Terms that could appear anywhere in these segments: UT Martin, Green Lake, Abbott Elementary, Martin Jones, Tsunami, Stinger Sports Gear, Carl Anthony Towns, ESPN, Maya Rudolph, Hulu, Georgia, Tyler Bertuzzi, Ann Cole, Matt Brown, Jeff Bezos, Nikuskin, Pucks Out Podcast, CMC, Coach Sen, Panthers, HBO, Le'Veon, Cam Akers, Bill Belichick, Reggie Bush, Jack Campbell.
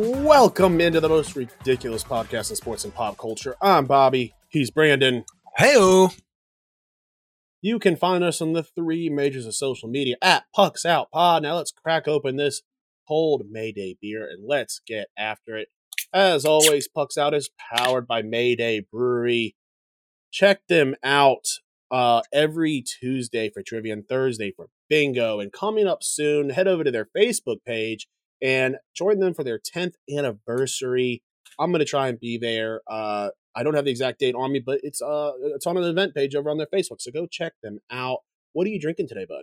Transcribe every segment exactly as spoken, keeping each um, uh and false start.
Welcome into the most ridiculous podcast in sports and pop culture. I'm Bobby. He's Brandon. Hey-o. You can find us on the three majors of social media at Pucks Out Pod. Now let's crack open this cold Mayday beer and let's get after it. As always, Pucks Out is powered by Mayday Brewery. Check them out uh, every Tuesday for trivia and Thursday for bingo. And coming up soon, head over to their Facebook page and join them for their tenth anniversary. I'm going to try and be there. Uh, I don't have the exact date on me, but it's uh, it's on an event page over on their Facebook, so go check them out. What are you drinking today, bud?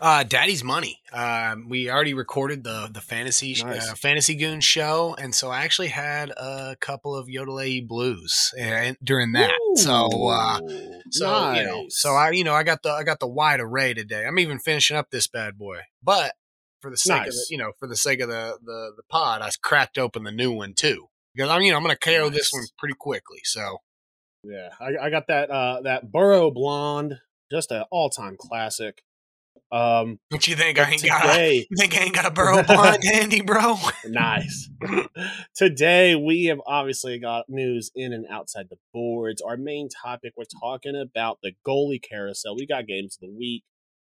Uh, Daddy's Money. Um, we already recorded the the fantasy nice. uh, fantasy Goon show, and so I actually had a couple of Yodelay Blues and, during that. Ooh, so, uh, so nice. you know, so I you know I got the I got the wide array today. I'm even finishing up this bad boy, but. For the sake nice. of the, you know, for the sake of the, the, the pod, I cracked open the new one too because I'm you know I'm gonna K O nice. this one pretty quickly. So yeah, I, I got that uh, that Burrow Blonde, just an all time classic. Um, what you think I ain't today, got? A, you think I ain't got a Burrow Blonde handy, bro? Nice. Today we have obviously got news in and outside the boards. Our main topic, we're talking about the goalie carousel. We got games of the week.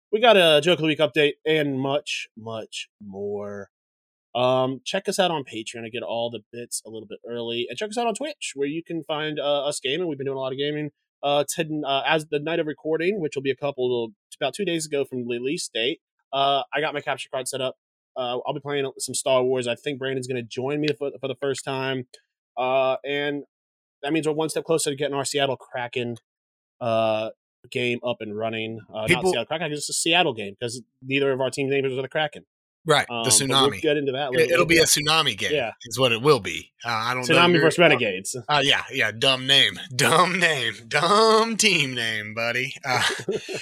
We got a Joke of the Week update and much, much more. Um, check us out on Patreon to get all the bits a little bit early. And check us out on Twitch, where you can find uh, us gaming. We've been doing a lot of gaming uh, to, uh, as the night of recording, which will be a couple, about two days ago from release date. Uh, I got my capture card set up. Uh, I'll be playing some Star Wars. I think Brandon's going to join me for, for the first time. Uh, and that means we're one step closer to getting our Seattle Kraken uh game up and running. Uh, People, not Seattle Kraken, it's a Seattle game because neither of our team names are the Kraken. Right, um, the Tsunami. We'll get into that later. It, it'll be a Tsunami game, yeah. is what it will be. Uh, I don't Tsunami know versus Renegades. Uh, uh, yeah, yeah, dumb name. Dumb name. Dumb team name, buddy. Uh,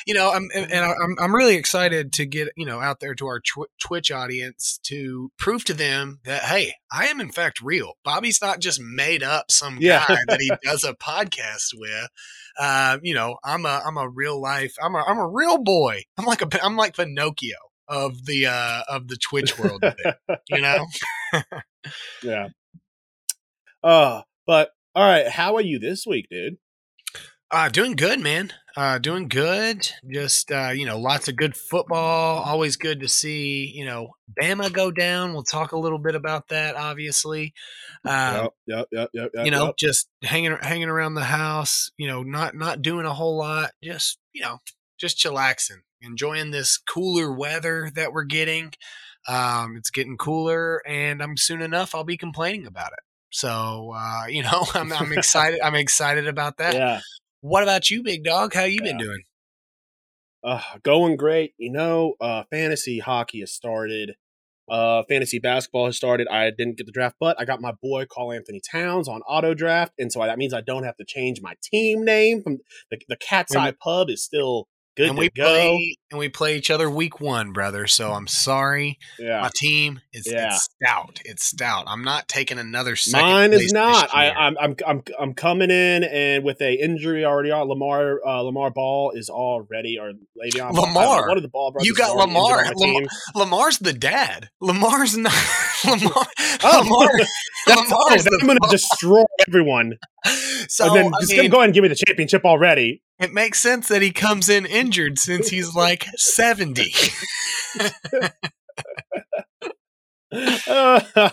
you know, I'm, and, and I'm I'm really excited to get, you know, out there to our tw- Twitch audience to prove to them that, hey, I am in fact real. Bobby's not just made up some yeah. guy that he does a podcast with. Uh, you know, I'm a I'm a real life. I'm a I'm a real boy. I'm like a I'm like Pinocchio of the uh, of the Twitch world, today, you know. yeah. Uh, but all right, how are you this week, dude? Uh, doing good, man. Uh, doing good. Just uh, you know, lots of good football. Always good to see. You know, Bama go down. We'll talk a little bit about that, obviously. Um, yep, yep, yep, yep, you know, yep. just hanging hanging around the house. You know, not not doing a whole lot. Just you know, just chillaxing, enjoying this cooler weather that we're getting. Um, it's getting cooler, and I'm soon enough I'll be complaining about it. So uh, you know, I'm, I'm excited. I'm excited about that. Yeah. What about you, big dog? How you yeah. been doing? Uh, going great. You know, uh, fantasy hockey has started. Uh, fantasy basketball has started. I didn't get the draft, but I got my boy, Carl Anthony Towns, on auto draft. And so that means I don't have to change my team name. From The, the Cat's Eye Pub is still good and to we go. Play, and we play each other week one, brother. So I'm sorry. Yeah. My team is yeah. it's stout. It's stout. I'm not taking another second. Mine is not. I, I'm I'm I'm I'm coming in and with a injury already on Lamar. Uh, Lamar Ball is already or Le'Veon. Lamar. One of the Ball brothers. You got Lamar. Lamar. Lamar's the dad. Lamar's not. Lamar. Oh, Lamar. That's Lamar's I'm going to destroy everyone. So and then I just mean, go ahead and give me the championship already. It makes sense that he comes in injured since he's like seventy. uh,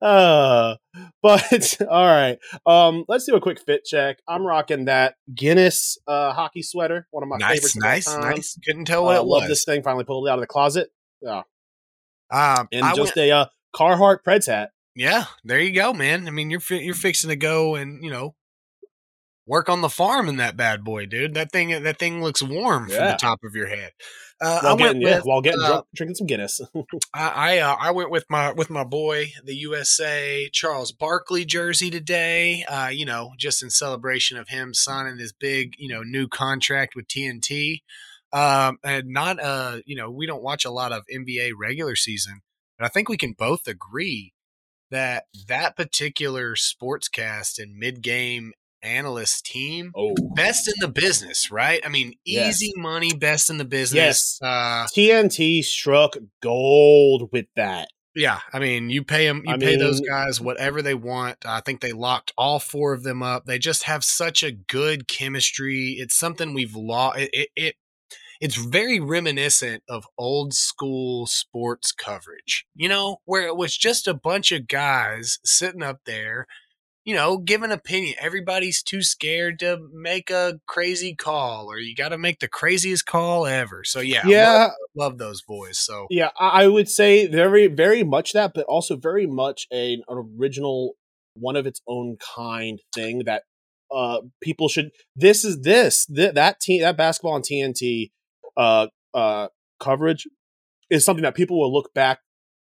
uh, but all right, um, let's do a quick fit check. I'm rocking that Guinness uh, hockey sweater, one of my nice, favorites. Nice, nice, nice. Couldn't tell what uh, it was. Love this thing. Finally pulled it out of the closet. Yeah, um, and I just went- a uh, Carhartt Preds hat. Yeah, there you go, man. I mean, you're fi- you're fixing to go and you know. work on the farm in that bad boy, dude. That thing, that thing looks warm yeah. from the top of your head. Uh, while I getting, went with, yeah, while getting uh, drunk, drinking some Guinness. I I, uh, I went with my with my boy, the U S A Charles Barkley jersey today. Uh, you know, just in celebration of him signing this big, you know, new contract with T N T. Um, and not uh, you know, we don't watch a lot of N B A regular season, but I think we can both agree that that particular sportscast and mid-game analyst team, oh. best in the business, right? I mean, easy yes. money, best in the business. Yes. Uh, T N T struck gold with that. Yeah, I mean, you pay them, you I pay mean, those guys whatever they want. I think they locked all four of them up. They just have such a good chemistry. It's something we've lost. It, it, it it's very reminiscent of old school sports coverage, you know, where it was just a bunch of guys sitting up there, you know, give an opinion. Everybody's too scared to make a crazy call, or you got to make the craziest call ever. So yeah, yeah, love, love those boys. So yeah, I would say very, very much that, but also very much an original, one of its own kind thing that uh, people should. This is this th- that team that basketball on T N T uh, uh, coverage is something that people will look back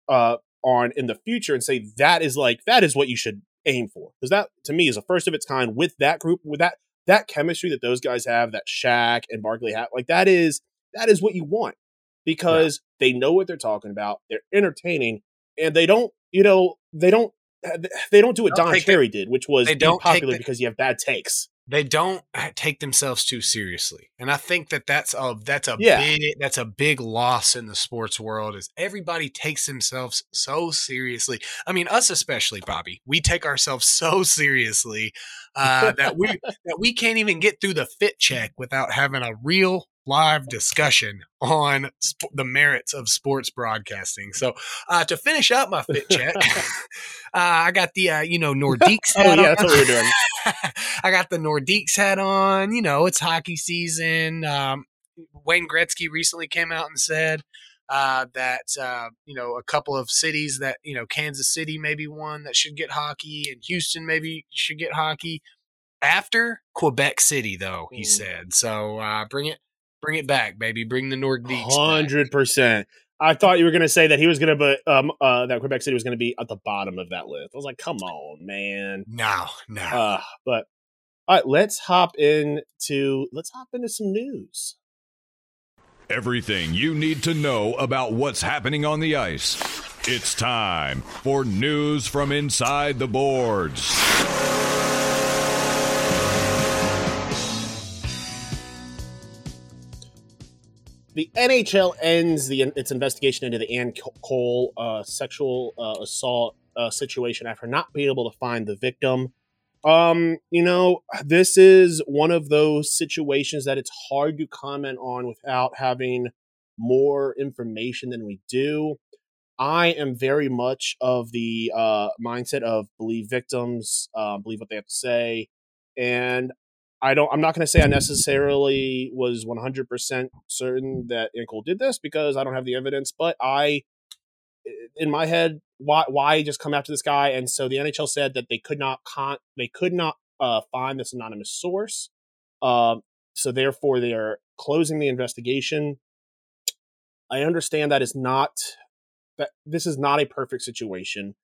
uh, on in the future and say that is like that is what you should aim for, because that to me is a first of its kind with that group, with that that chemistry that those guys have, that Shaq and Barkley have. Like that is that is what you want, because yeah. they know what they're talking about. They're entertaining, and they don't you know they don't they don't do what Don Cherry did, which was they don't popular the, because you have bad takes. They don't take themselves too seriously, and I think that that's a that's a yeah. big that's a big loss in the sports world. Is everybody takes themselves so seriously? I mean, us especially, Bobby. We take ourselves so seriously uh, that we that we can't even get through the fit check without having a real live discussion on sp- the merits of sports broadcasting. So uh, to finish up my fit check, uh, I got the uh, you know Nordiques. oh yeah, that's what we're doing. I got the Nordiques hat on. You know, it's hockey season. Um, Wayne Gretzky recently came out and said uh, that, uh, you know, a couple of cities that, you know, Kansas City maybe one that should get hockey, and Houston maybe should get hockey after Quebec City, though, he mm. said. So uh, bring it bring it back, baby. Bring the Nordiques one hundred percent. Back. I thought you were going to say that he was going to be um, uh, that Quebec City was going to be at the bottom of that list. I was like, come on, man. No, no. Uh, but all right, let's hop into let's hop into some news. Everything you need to know about what's happening on the ice. It's time for news from inside the boards. The N H L ends the, its investigation into the Ann Cole uh, sexual uh, assault uh, situation after not being able to find the victim. Um, you know, this is one of those situations that it's hard to comment on without having more information than we do. I am very much of the uh, mindset of believe victims, uh, believe what they have to say, and I don't, I'm not going to say I necessarily was one hundred percent certain that Ann Cole did this, because I don't have the evidence, but I, in my head, why, why just come after this guy? And so the N H L said that they could not con they could not uh, find this anonymous source. Uh, so therefore they are closing the investigation. I understand that is not, that this is not a perfect situation.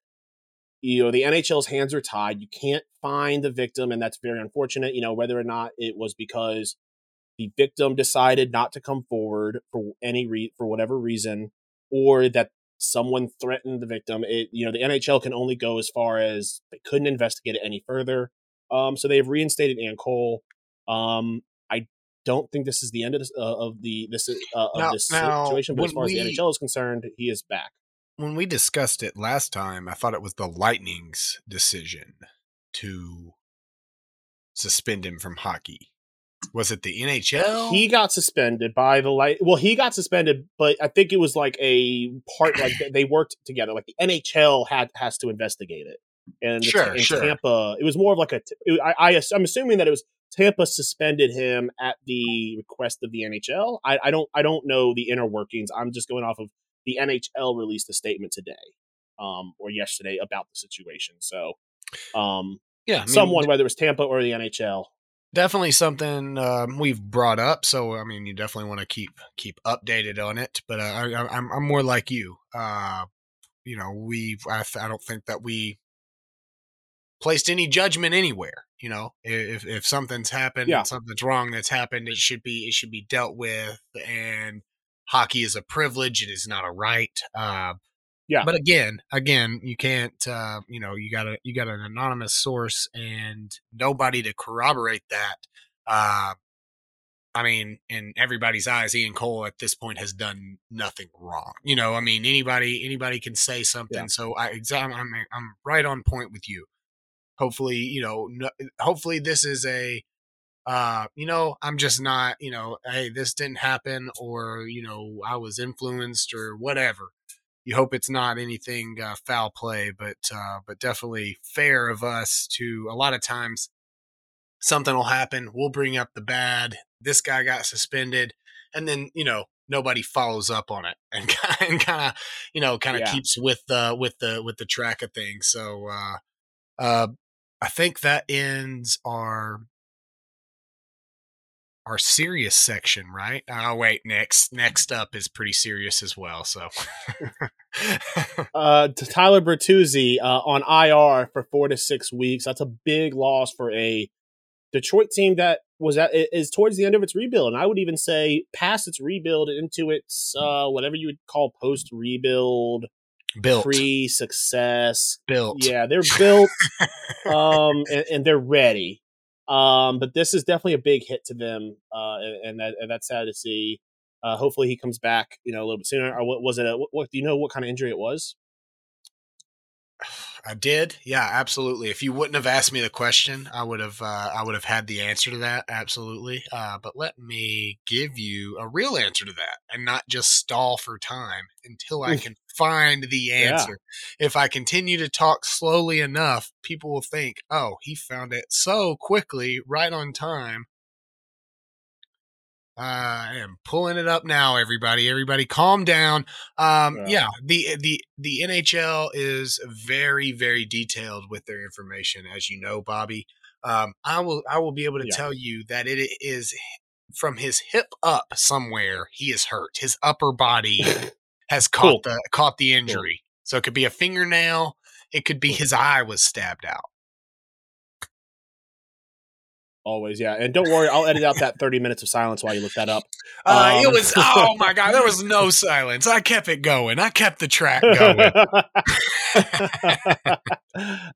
You know, the N H L's hands are tied. You can't find the victim, and that's very unfortunate. You know, whether or not it was because the victim decided not to come forward for any re- for whatever reason, or that someone threatened the victim. It, you know, the N H L can only go as far as they couldn't investigate it any further. Um, so they have reinstated Ann Cole. Um, I don't think this is the end of this, uh, of the this uh, of now, this now, situation. But as far we... as the N H L is concerned, he is back. When we discussed it last time, I thought it was the Lightning's decision to suspend him from hockey. Was it the N H L? He got suspended by the light. Well, he got suspended, but I think it was like a part, like they worked together. Like the N H L had has to investigate it, and sure, in sure. Tampa, it was more of like a. It, I, I, I'm assuming that it was Tampa suspended him at the request of the N H L. I, I don't, I don't know the inner workings. I'm just going off of. The N H L released a statement today um, or yesterday about the situation. So, um, yeah, I mean, someone, whether it was Tampa or the N H L. definitely something um, we've brought up. So, I mean, you definitely want to keep keep updated on it. But uh, I, I'm I'm more like you. Uh, you know, we I, I don't think that we placed any judgment anywhere. You know, if if something's happened, yeah. something's wrong that's happened, it should be it should be dealt with. And hockey is a privilege; it is not a right. Uh, Yeah. But again, again, you can't, uh, you know, you got a, you got an anonymous source and nobody to corroborate that. Uh, I mean, in everybody's eyes, Ann Cole at this point has done nothing wrong. You know, I mean, anybody, anybody can say something. Yeah. So I, I'm, I'm, I'm right on point with you. Hopefully, you know, no, hopefully this is a, uh, you know, I'm just not, you know, hey, this didn't happen or, you know, I was influenced or whatever. You hope it's not anything uh, foul play, but uh, but definitely fair of us to, a lot of times something will happen. We'll bring up the bad. This guy got suspended, and then you know nobody follows up on it, and and kind of you know kind of yeah. keeps with the uh, with the with the track of things. So uh, uh, I think that ends our our serious section, right? Oh, wait, next, next up is pretty serious as well. So, uh, to Tyler Bertuzzi, uh, on I R for four to six weeks. That's a big loss for a Detroit team that was at, is towards the end of its rebuild. And I would even say past its rebuild into its, uh, whatever you would call post rebuild, built pre success built. Yeah. They're built. um, and, and they're ready. Um, but this is definitely a big hit to them, uh, and, and, that, and that's sad to see. Uh, hopefully he comes back, you know, a little bit sooner. Or what was it? A, what, what do you know? What kind of injury it was? I did, yeah, absolutely. If you wouldn't have asked me the question, I would have, uh, I would have had the answer to that, absolutely. Uh, but let me give you a real answer to that, and not just stall for time until I can find the answer. Yeah. If I continue to talk slowly enough, people will think, "Oh, he found it so quickly, right on time." Uh, I am pulling it up now, everybody. Everybody, calm down. Um, yeah. yeah, the the the N H L is very, very detailed with their information, as you know, Bobby. Um, I will I will be able to yeah. tell you that it is from his hip up somewhere. He is hurt. His upper body has caught cool. the caught the injury. Cool. So it could be a fingernail. It could be his eye was stabbed out. Always, yeah. And don't worry, I'll edit out that thirty minutes of silence while you look that up. Uh, um, it was, oh my God, there was no silence. I kept it going. I kept the track going.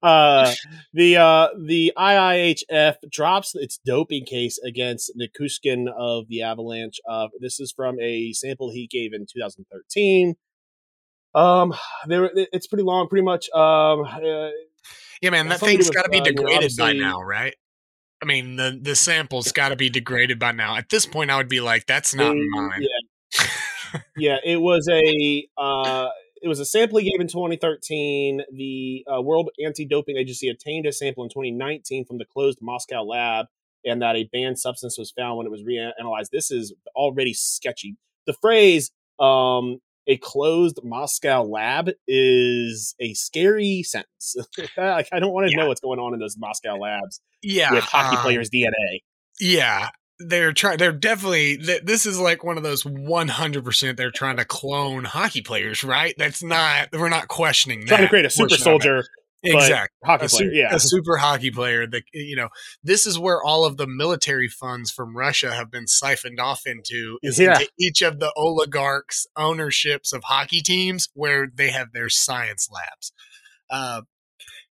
uh, the uh, the I I H F drops its doping case against Nikuskin of the Avalanche. Uh, this is from a sample he gave in two thousand thirteen. Um, there, it's pretty long, pretty much. Um, uh, yeah, man, that thing's got to be degraded uh, by now, right? I mean, the, the sample's got to be degraded by now. At this point, I would be like, "That's not um, mine." Yeah. yeah, it was a uh, it was a sample he gave in twenty thirteen. The uh, World Anti-Doping Agency obtained a sample in twenty nineteen from the closed Moscow lab, and that a banned substance was found when it was reanalyzed. This is already sketchy. The phrase um, "a closed Moscow lab" is a scary sentence. like, I don't want to yeah. know what's going on in those Moscow labs. Yeah, with hockey um, players' D N A. Yeah, they're trying. They're definitely. Th- this is like one of those one hundred percent. They're trying to clone hockey players, right? That's not. We're not questioning. Trying that. to create a super soldier. Exactly, hockey a player. Su- yeah, a super hockey player. That you know, this is where all of the military funds from Russia have been siphoned off into. Is yeah. into each of the oligarchs' ownerships of hockey teams, where they have their science labs. Uh,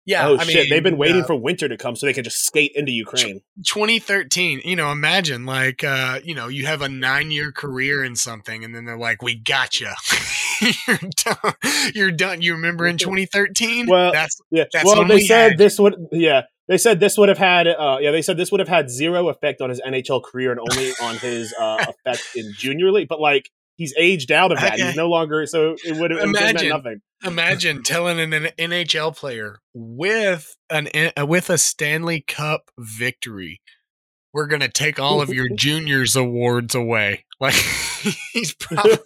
Yeah, oh I shit! Mean, they've been waiting uh, for winter to come so they can just skate into Ukraine. twenty thirteen, you know, imagine like, uh, you know, you have a nine-year career in something, and then they're like, "We got you. You're done. You're done." You remember in twenty thirteen? Well, that's, yeah. That's well, they we said had. this would. Yeah, they said this would have had. Uh, yeah, they said this would have had zero effect on his N H L career and only on his uh, effect in junior league. But like. He's aged out of that. He's no longer, so it would have meant nothing. Imagine telling an N H L player with an with a Stanley Cup victory, "We're going to take all of your juniors awards away." Like he's probably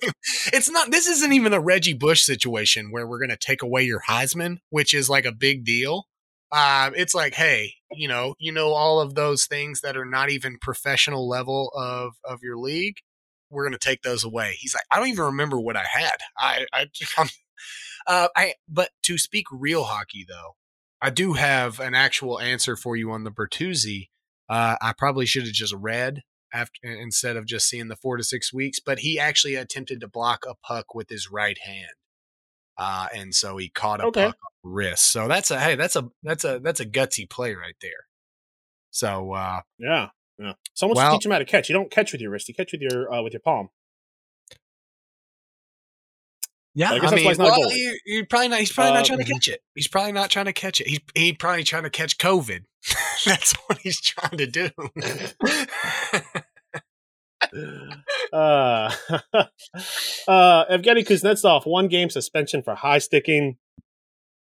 it's not. This isn't even a Reggie Bush situation where we're going to take away your Heisman, which is like a big deal. uh, it's like, hey, you know, you know, all of those things that are not even professional level of, of your league, we're going to take those away. He's like, I don't even remember what I had. I, I, I'm, uh, I, but to speak real hockey though, I do have an actual answer for you on the Bertuzzi. Uh, I probably should have just read after instead of just seeing the four to six weeks, but he actually attempted to block a puck with his right hand. Uh, and so he caught a okay. puck on the wrist. So that's a, hey, that's a, that's a, that's a gutsy play right there. So, uh, yeah. Yeah. Someone well, should teach him how to catch. You don't catch with your wrist. You catch with your, uh, with your palm. Yeah, so I, I mean, he's, well, you're, you're probably not. He's probably uh, not trying to catch it. He's probably not trying to catch it. He's he probably trying to catch COVID. That's what he's trying to do. uh, uh, Evgeny Kuznetsov, one game suspension for high sticking.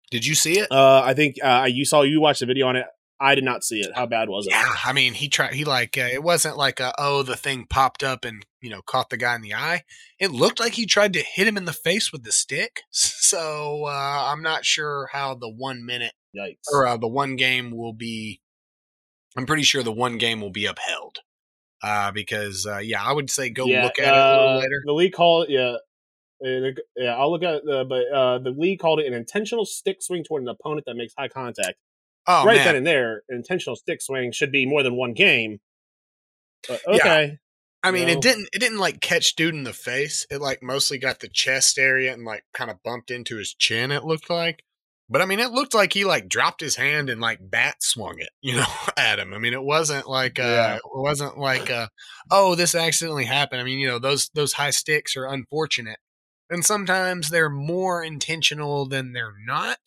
Did you see it? Uh, I think uh, you saw. You watched the video on it. I did not see it. How bad was it? Yeah, I mean, he tried. He like uh, it wasn't like a, oh, the thing popped up and you know caught the guy in the eye. It looked like he tried to hit him in the face with the stick. So uh, I'm not sure how the one minute Yikes. or uh, the one game will be. I'm pretty sure the one game will be upheld uh, because uh, yeah, I would say go yeah, look at uh, it a little later. The league called yeah, yeah. I'll look at it, uh, but uh, the league called it an intentional stick swing toward an opponent that makes eye contact. Oh, right man. Then and there, an intentional stick swing should be more than one game. But, okay. Yeah. I mean, you know. it didn't it didn't like catch dude in the face. It like mostly got the chest area and like kind of bumped into his chin, it looked like. But I mean, it looked like he like dropped his hand and like bat swung it, you know, at him. I mean, it wasn't like uh yeah. it wasn't like uh oh, this accidentally happened. I mean, you know, those those high sticks are unfortunate. And sometimes they're more intentional than they're not.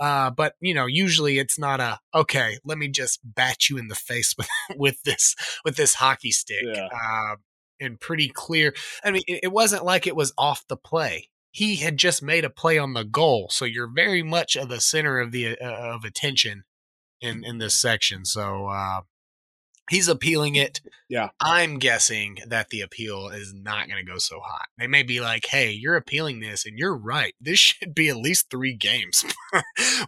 Uh, but you know, usually it's not a okay. Let me just bat you in the face with with this with this hockey stick. Yeah. Uh, and pretty clear. I mean, it, it wasn't like it was off the play. He had just made a play on the goal, so you're very much at the center of the uh, of attention in in this section. So uh, he's appealing it. Yeah, I'm guessing that the appeal is not going to go so hot. They may be like, "Hey, you're appealing this, and you're right. This should be at least three games."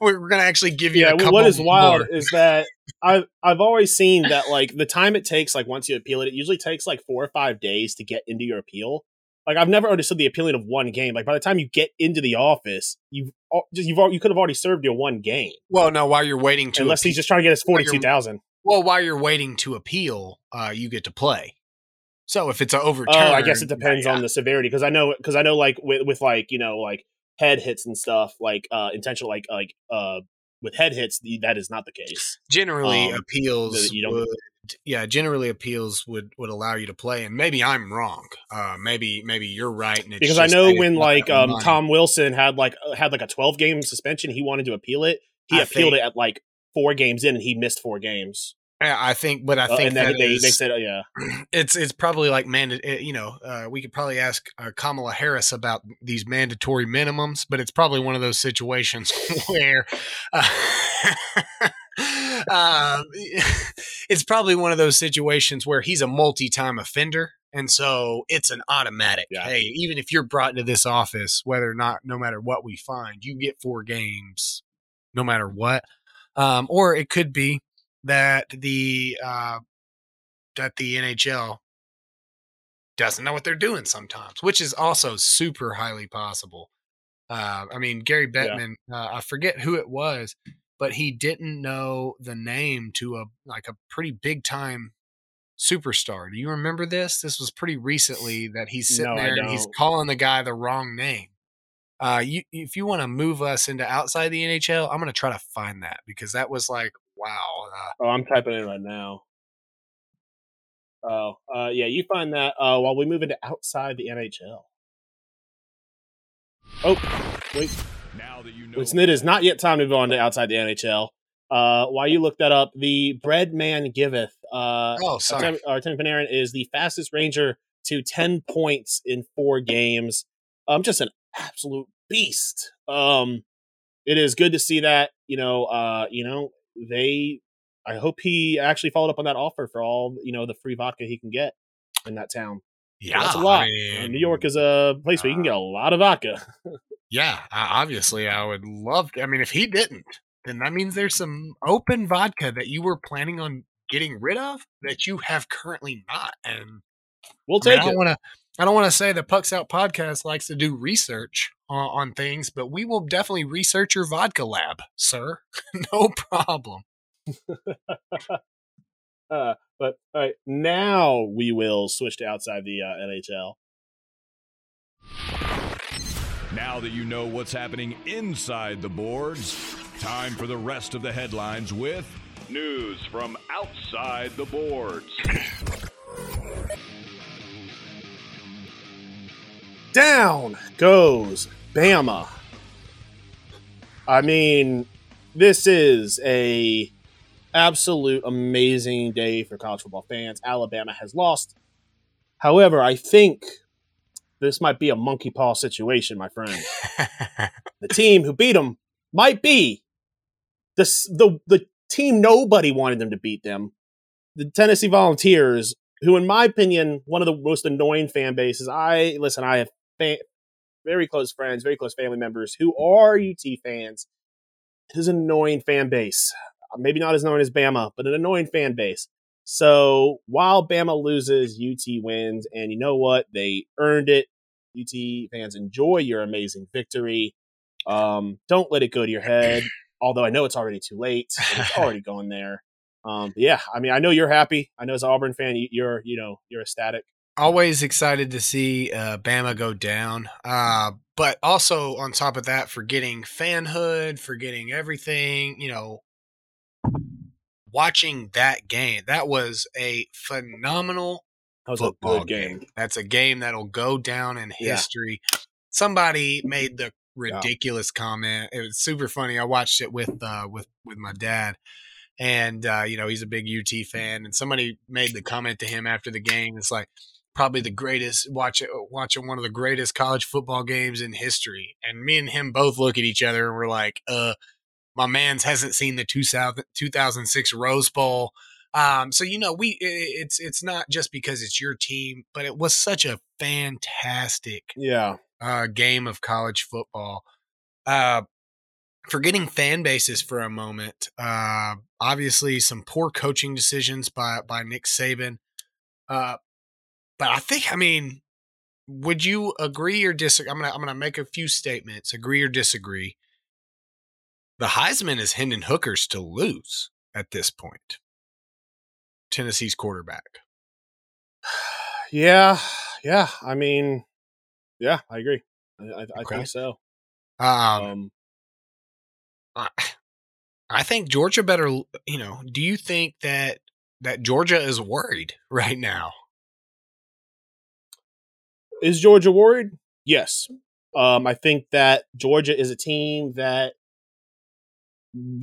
We're going to actually give you yeah, a couple what is more. Wild is that I've, I've always seen that like the time it takes, like once you appeal it, it usually takes like four or five days to get into your appeal. Like I've never understood the appealing of one game. Like by the time you get into the office, you've just you've you could have already served your one game. Well, no, while you're waiting to unless appeal. He's just trying to get his forty-two thousand. Well, while you're waiting to appeal, uh, you get to play. So if it's an overturn, oh, I guess it depends yeah. on the severity. Because I know, because I know, like with, with like you know, like head hits and stuff, like uh, intentional, like like uh, with head hits, that is not the case. Generally, um, appeals you don't would, yeah, generally appeals would, would allow you to play. And maybe I'm wrong. Uh, maybe maybe you're right. And it's because just, I know I when like um, Tom Wilson had like had like a twelve game suspension, he wanted to appeal it. He I appealed think, it at like. Four games in, and he missed four games. I think, but I think uh, and that they, is, they said, oh, yeah, it's it's probably like man, you know, uh, we could probably ask uh, Kamala Harris about these mandatory minimums, but it's probably one of those situations where uh, uh, it's probably one of those situations where he's a multi-time offender, and so it's an automatic. Yeah. Hey, even if you're brought into this office, whether or not, no matter what we find, you get four games, no matter what. Um, or it could be that the uh, that the N H L doesn't know what they're doing sometimes, which is also super highly possible. Uh, I mean, Gary Bettman, yeah. uh, I forget who it was, but he didn't know the name to a like a pretty big time superstar. Do you remember this? This was pretty recently that he's sitting no, there and he's calling the guy the wrong name. Uh, you, if you want to move us into outside the N H L, I'm going to try to find that because that was like, wow. Uh, oh, I'm typing it right now. Oh, uh, yeah, you find that uh, while we move into outside the N H L. Oh, wait. Now that you know it is not yet time to move on to outside the N H L. Uh, while you look that up, the bread man giveth. Uh, oh, sorry. Artem Panarin is the fastest Ranger to ten points in four games. Um, just an absolute beast. Um, it is good to see that, you know, uh, you know, they, I hope he actually followed up on that offer for all, you know, the free vodka he can get in that town. Yeah. That's a lot. I mean, New York is a place uh, where you can get a lot of vodka. yeah. Obviously I would love to. I mean, if he didn't, then that means there's some open vodka that you were planning on getting rid of that you have currently not. And we'll take I mean, I don't wanna, I don't want to say the Pucks Out podcast likes to do research uh, on things, but we will definitely research your vodka lab, sir. No problem. uh, but all right, now we will switch to outside the uh, N H L. Now that you know what's happening inside the boards, time for the rest of the headlines with news from outside the boards. Down goes Bama. I mean, this is a absolute amazing day for college football fans. Alabama has lost. However, I think this might be a monkey paw situation, my friend. The team who beat them might be the, the the team nobody wanted them to beat them. The Tennessee Volunteers, who, in my opinion, one of the most annoying fan bases. I listen. I have fa- very close friends, very close family members who are U T fans. It is an annoying fan base. Maybe not as known as Bama, but an annoying fan base. So while Bama loses, U T wins, and you know what? They earned it. U T fans, enjoy your amazing victory. Um, don't let it go to your head, although I know it's already too late. It's already going there. Um, yeah, I mean, I know you're happy. I know as an Auburn fan, you're, you know, you're ecstatic. Always excited to see uh, Bama go down. Uh, but also on top of that, forgetting fanhood, forgetting everything, you know, watching that game, that was a phenomenal that was football a good game. game. That's a game that'll go down in history. Yeah. Somebody made the ridiculous yeah. comment. It was super funny. I watched it with uh, with with my dad, and uh, you know he's a big U T fan. And somebody made the comment to him after the game. It's like probably the greatest watch watching one of the greatest college football games in history. And me and him both look at each other and we're like, uh. My man's hasn't seen the two thousand six Rose Bowl. Um, so, you know, we it, it's it's not just because it's your team, but it was such a fantastic yeah. uh, game of college football. Uh, forgetting fan bases for a moment, uh, obviously some poor coaching decisions by, by Nick Saban. Uh, but I think, I mean, would you agree or disagree? I'm gonna I'm gonna make a few statements, agree or disagree. The Heisman is Hendon Hooker's to lose at this point. Tennessee's quarterback. Yeah. Yeah. I mean, yeah, I agree. I, I, I okay. think so. Um, um, I, I think Georgia better, you know, do you think that, that Georgia is worried right now? Is Georgia worried? Yes. Um, I think that Georgia is a team that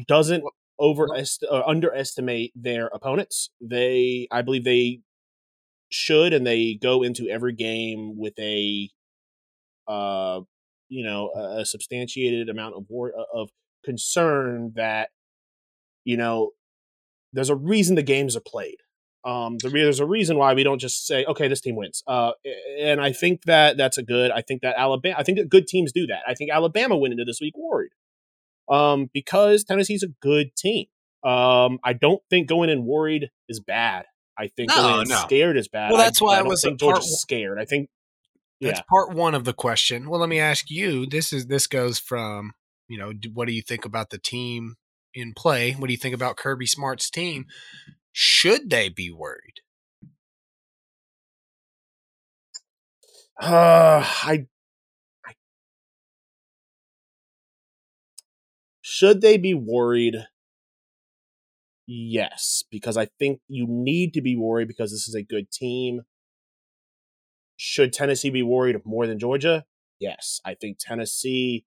doesn't over uh, underestimate their opponents. They, I believe, they should, and they go into every game with a, uh, you know, a substantiated amount of war, of concern that, you know, there's a reason the games are played. Um, the re- there's a reason why we don't just say, okay, this team wins. Uh, and I think that that's a good. I think that Alabama. I think that good teams do that. I think Alabama went into this week worried. Um, because Tennessee's a good team. Um, I don't think going in worried is bad. I think no, going in no. scared is bad. Well, that's I, why I, I was think Georgia's one. scared. I think yeah. that's part one of the question. Well, let me ask you. This is this goes from you know what do you think about the team in play? What do you think about Kirby Smart's team? Should they be worried? Uh, I. Should they be worried? Yes, because I think you need to be worried because this is a good team. Should Tennessee be worried more than Georgia? Yes, I think Tennessee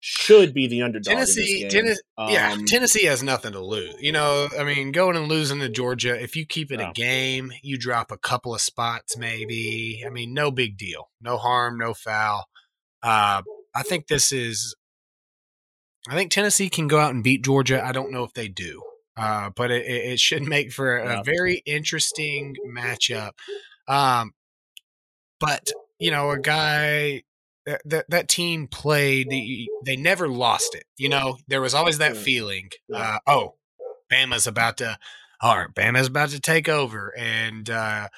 should be the underdog. Tennessee, in this game. Tennessee, um, yeah, Tennessee has nothing to lose. You know, I mean, going and losing to Georgia, if you keep it no. a game, you drop a couple of spots, maybe. I mean, no big deal, no harm, no foul. Uh, I think this is. I think Tennessee can go out and beat Georgia. I don't know if they do, uh, but it, it should make for a very interesting matchup. Um, but, you know, a guy that, that, that team played, they never lost it. You know, there was always that feeling, uh, oh, Bama's about to, all right, Bama's about to take over. And, uh,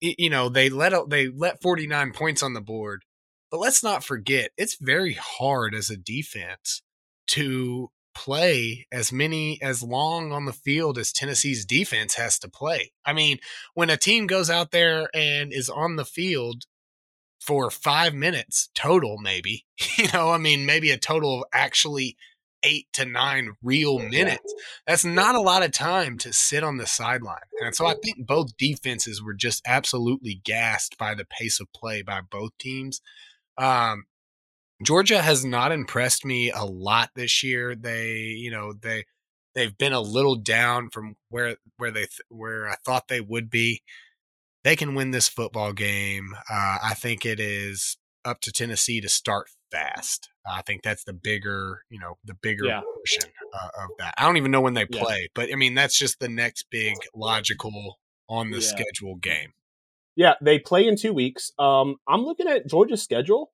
it, you know, they let they let forty-nine points on the board. But let's not forget, it's very hard as a defense to play as many as long on the field as Tennessee's defense has to play. I mean, when a team goes out there and is on the field for five minutes total, maybe, you know, I mean, maybe a total of actually eight to nine real minutes. That's not a lot of time to sit on the sideline. And so I think both defenses were just absolutely gassed by the pace of play by both teams. Um, Georgia has not impressed me a lot this year. They, you know, they they've been a little down from where where they th- where I thought they would be. They can win this football game. Uh, I think it is up to Tennessee to start fast. I think that's the bigger, you know, the bigger yeah. portion uh, of that. I don't even know when they play, yeah. but I mean that's just the next big logical on the yeah. schedule game. Yeah, they play in two weeks. Um, I'm looking at Georgia's schedule.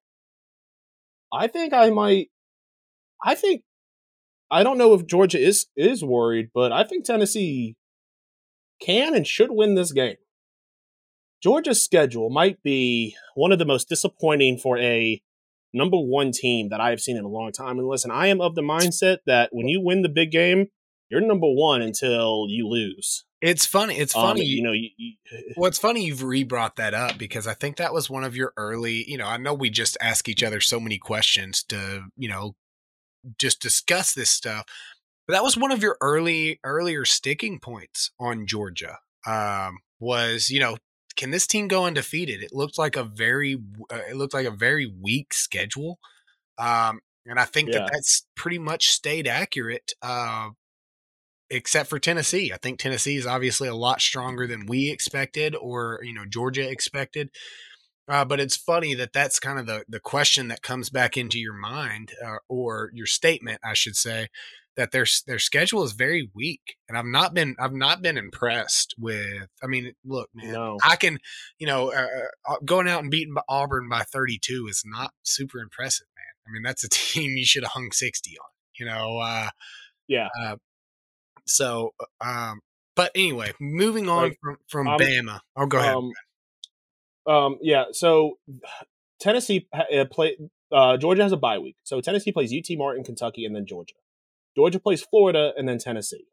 I think I might – I think – I don't know if Georgia is is worried, but I think Tennessee can and should win this game. Georgia's schedule might be one of the most disappointing for a number one team that I have seen in a long time. And listen, I am of the mindset that when you win the big game, you're number one until you lose. It's funny. It's funny. Um, you know, you, you, well, it's funny you've re-brought that up because I think that was one of your early, you know, I know we just ask each other so many questions to, you know, just discuss this stuff, but that was one of your early, earlier sticking points on Georgia um, was, you know, can this team go undefeated? It looked like a very, uh, it looked like a very weak schedule. Um, and I think yeah. that that's pretty much stayed accurate. Uh, Except for Tennessee. I think Tennessee is obviously a lot stronger than we expected or, you know, Georgia expected. Uh, but it's funny that that's kind of the, the question that comes back into your mind uh, or your statement, I should say, that their their schedule is very weak. And I've not been I've not been impressed with – I mean, look, man, no. I can – you know, uh, going out and beating Auburn by thirty-two is not super impressive, man. I mean, that's a team you should have hung sixty on, you know. Uh, yeah. Uh, So, um, but anyway, moving on like, from, from um, Bama. I'll go ahead. Um, um, yeah. So Tennessee uh, play uh, Georgia has a bye week. So Tennessee plays U T Martin, Kentucky, and then Georgia. Georgia plays Florida and then Tennessee.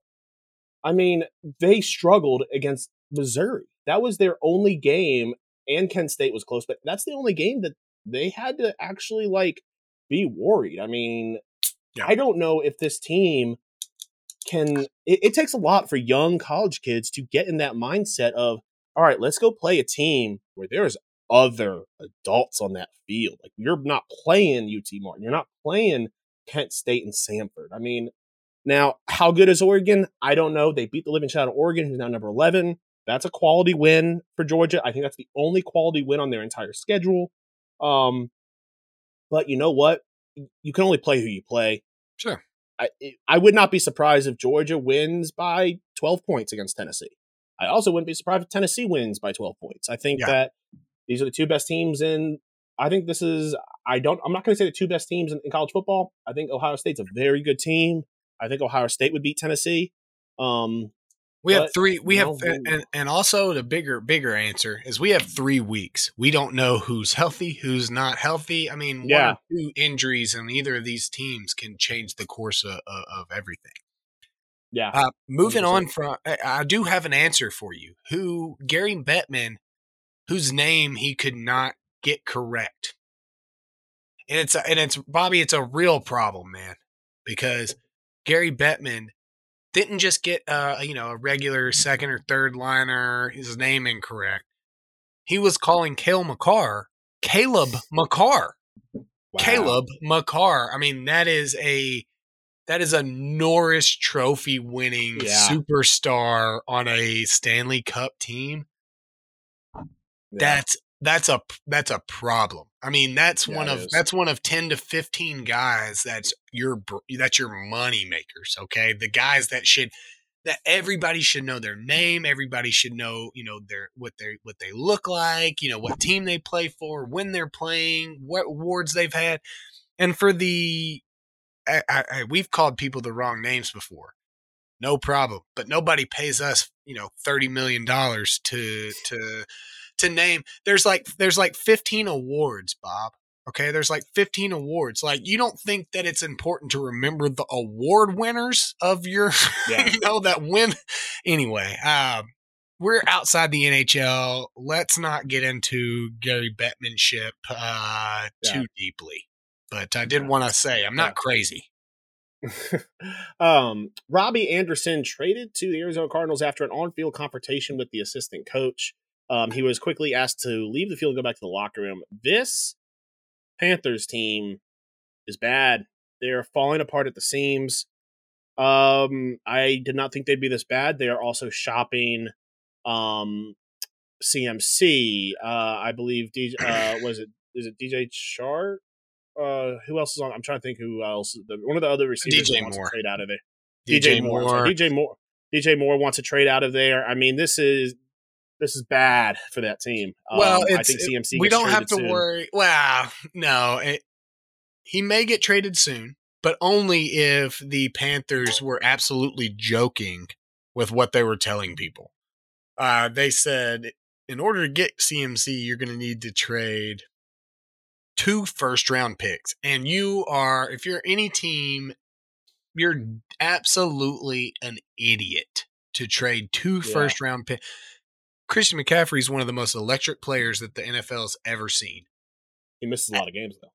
I mean, they struggled against Missouri. That was their only game, and Kent State was close, but that's the only game that they had to actually like be worried. I mean, yeah. I don't know if this team. Can it, it takes a lot for young college kids to get in that mindset of, all right, let's go play a team where there's other adults on that field. Like you're not playing U T Martin. You're not playing Kent State and Samford. I mean, now how good is Oregon? I don't know. They beat the living shit out of Oregon, who's now number eleven. That's a quality win for Georgia. I think that's the only quality win on their entire schedule. Um, but you know what? You can only play who you play. Sure. I I would not be surprised if Georgia wins by twelve points against Tennessee. I also wouldn't be surprised if Tennessee wins by twelve points. I think yeah. that these are the two best teams in I think this is I don't I'm not going to say the two best teams in, in college football. I think Ohio State's a very good team. I think Ohio State would beat Tennessee. Um, we but, have three we have know, and, and also the bigger bigger answer is we have three weeks. We don't know who's healthy, who's not healthy. I mean, yeah. one or two injuries in either of these teams can change the course of, of everything. Yeah. Uh, moving on from I do have an answer for you. Who Gary Bettman, whose name he could not get correct. And it's and it's Bobby, it's a real problem, man, because Gary Bettman didn't just get uh, you know, a regular second or third liner, his name incorrect. He was calling Caleb McCarr, Caleb McCarr, wow. Caleb McCarr. I mean, that is a that is a Norris Trophy winning yeah. superstar on a Stanley Cup team. Yeah. That's that's a that's a problem. I mean, that's yeah, one of is. that's one of ten to fifteen guys that's your that's your money makers. Okay, the guys that should that everybody should know their name. Everybody should know, you know, their what they what they look like, you know, what team they play for, when they're playing, what awards they've had. And for the I, I, we've called people the wrong names before. No problem. But nobody pays us, you know, thirty million dollars to to to name. There's like there's like fifteen awards, Bob. Okay, there's like fifteen awards. Like, you don't think that it's important to remember the award winners of your, yeah. you know, that win. Anyway, um, we're outside the N H L. Let's not get into Gary Bettmanship uh, yeah. too deeply. But I did yeah. want to say I'm not yeah. crazy. um, Robbie Anderson traded to the Arizona Cardinals after an on-field confrontation with the assistant coach. Um, he was quickly asked to leave the field and go back to the locker room. This Panthers team is bad. They're falling apart at the seams. Um, I did not think they'd be this bad. They are also shopping um, C M C. Uh, I believe D J, uh, was it, is it D J Char? Uh, who else is on? I'm trying to think who else. The, one of the other receivers D J wants Moore. to trade out of there. D J, D J Moore. Moore. D J Moore. D J Moore wants to trade out of there. I mean, this is this is bad for that team. Well, um, I think C M C. It, we don't have to soon. worry. Well, no, it, he may get traded soon, but only if the Panthers were absolutely joking with what they were telling people. Uh, they said in order to get C M C, you're going to need to trade two first round picks. And you are, if you're any team, you're absolutely an idiot to trade two yeah. first round picks. Christian McCaffrey is one of the most electric players that the N F L has ever seen. He misses a lot of games, though.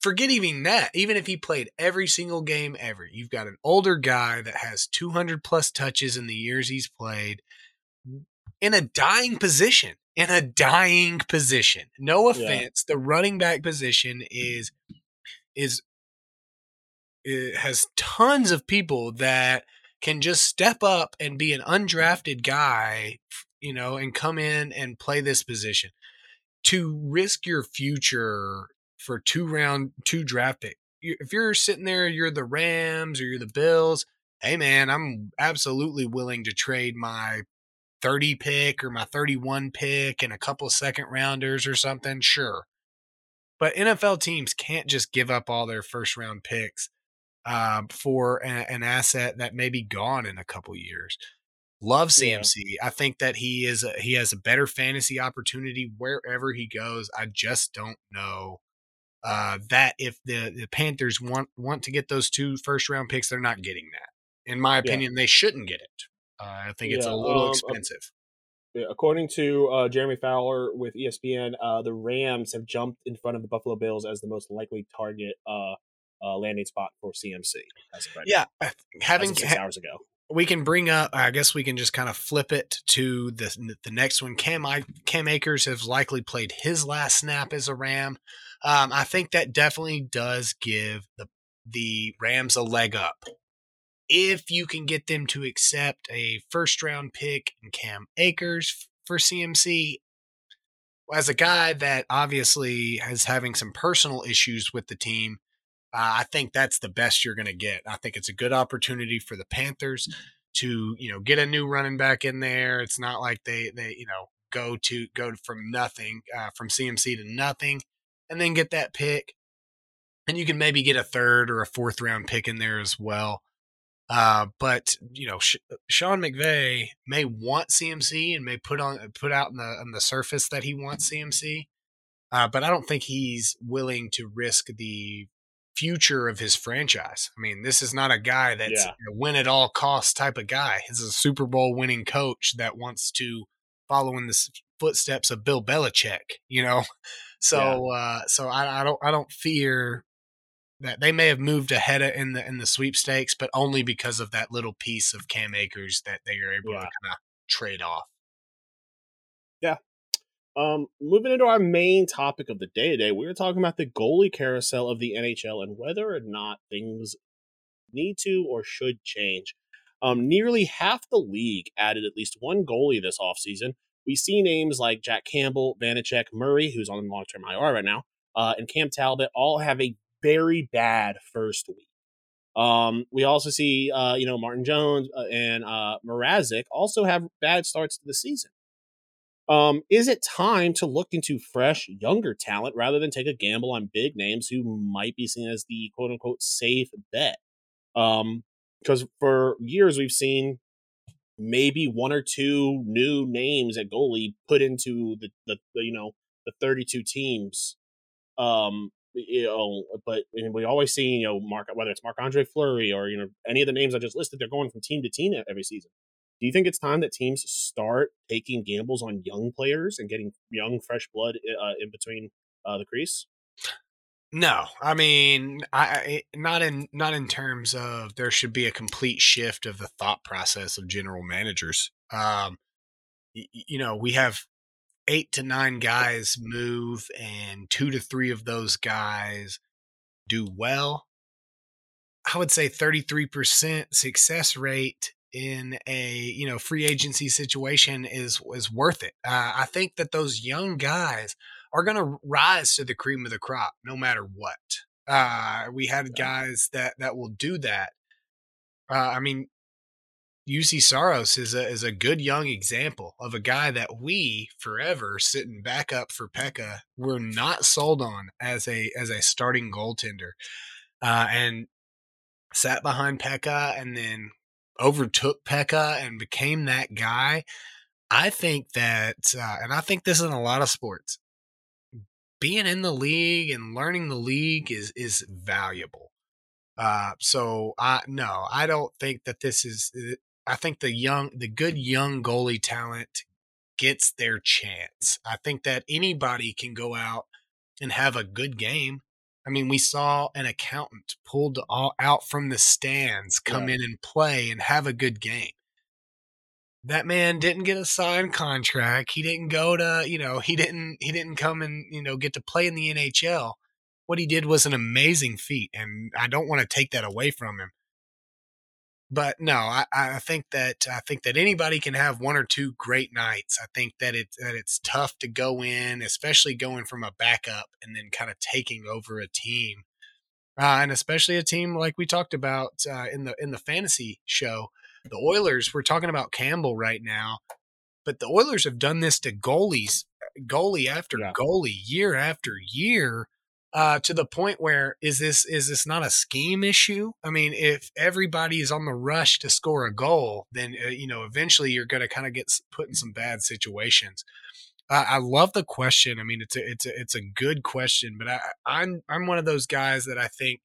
Forget even that. Even if he played every single game ever, you've got an older guy that has two hundred plus touches in the years he's played in a dying position. In a dying position. No offense. Yeah. The running back position is is it has tons of people that can just step up and be an undrafted guy, you know, and come in and play this position. To risk your future for two round two draft pick. If you're sitting there, you're the Rams or you're the Bills. Hey man, I'm absolutely willing to trade my thirty pick or my thirty-one pick and a couple second rounders or something. Sure. But N F L teams can't just give up all their first round picks uh, for a, an asset that may be gone in a couple years. Love C M C. Yeah. I think that he is, a, he has a better fantasy opportunity wherever he goes. I just don't know uh, that if the, the Panthers want, want to get those two first round picks, they're not getting that. In my opinion, yeah. they shouldn't get it. Uh, I think it's yeah, a little um, expensive. Uh, according to uh, Jeremy Fowler with E S P N, uh, the Rams have jumped in front of the Buffalo Bills as the most likely target uh, uh, landing spot for C M C. As of right yeah, now. having as of six ha- hours ago, we can bring up. I guess we can just kind of flip it to the the next one. Cam I, Cam Akers has likely played his last snap as a Ram. Um, I think that definitely does give the the Rams a leg up. If you can get them to accept a first-round pick and Cam Akers for C M C, as a guy that obviously is having some personal issues with the team, uh, I think that's the best you're going to get. I think it's a good opportunity for the Panthers to, you know, get a new running back in there. It's not like they, they you know, go to go from nothing, uh, from C M C to nothing, and then get that pick. And you can maybe get a third or a fourth-round pick in there as well. Uh, but you know, Sh- Sean McVay may want C M C and may put on put out on the on the surface that he wants C M C, uh, but I don't think he's willing to risk the future of his franchise. I mean, this is not a guy that's yeah. a win at all costs type of guy. He's a Super Bowl winning coach that wants to follow in the footsteps of Bill Belichick. You know, so yeah. uh, so I, I don't I don't fear. That they may have moved ahead in the in the sweepstakes, but only because of that little piece of Cam Akers that they are able yeah. to kind of trade off. Yeah. Um, moving into our main topic of the day today, we were talking about the goalie carousel of the N H L and whether or not things need to or should change. Um, nearly half the league added at least one goalie this offseason. We see names like Jack Campbell, Vanacek, Murray, who's on long-term I R right now, uh, and Cam Talbot all have a very bad first week. Um, we also see, uh, you know, Martin Jones and uh, Mrazek also have bad starts to the season. Um, is it time to look into fresh, younger talent rather than take a gamble on big names who might be seen as the quote unquote safe bet? Um, because for years we've seen maybe one or two new names at goalie put into the, the, the you know, the thirty-two teams. Um, you know, but we always see, you know, Mark, whether it's Marc-Andre Fleury or, you know, any of the names I just listed, they're going from team to team every season. Do you think it's time that teams start taking gambles on young players and getting young, fresh blood uh, in between uh, the crease? No, I mean, I not in not in terms of there should be a complete shift of the thought process of general managers. Um, y- you know, we have eight to nine guys move, and two to three of those guys do well. I would say thirty-three percent success rate in a, you know, free agency situation is, is worth it. Uh, I think that those young guys are going to rise to the cream of the crop no matter what. Uh, we had guys that, that will do that. Uh, I mean, U C Saros is a, is a good young example of a guy that we forever sitting back up for Pekka were not sold on as a, as a starting goaltender, uh, and sat behind Pekka and then overtook Pekka and became that guy. I think that, uh, and I think this in a lot of sports, being in the league and learning the league is, is valuable. Uh, so I, no, I don't think that this is, I think the young, the good young goalie talent gets their chance. I think that anybody can go out and have a good game. I mean, we saw an accountant pulled all out from the stands, come right in and play and have a good game. That man didn't get a signed contract. He didn't go to, you know, he didn't, he didn't come and, you know, get to play in the N H L. What he did was an amazing feat, and I don't want to take that away from him. But no, I, I think that, I think that anybody can have one or two great nights. I think that it's, that it's tough to go in, especially going from a backup and then kind of taking over a team. Uh, and especially a team like we talked about uh, in the, in the fantasy show, the Oilers. We're talking about Campbell right now, but the Oilers have done this to goalies, goalie after yeah. goalie, year after year. Uh, to the point where is this is this not a scheme issue? I mean, if everybody is on the rush to score a goal, then uh, you know eventually you're going to kind of get put in some bad situations. Uh, I love the question. I mean, it's a it's a it's a good question, but I, I'm I'm one of those guys that I think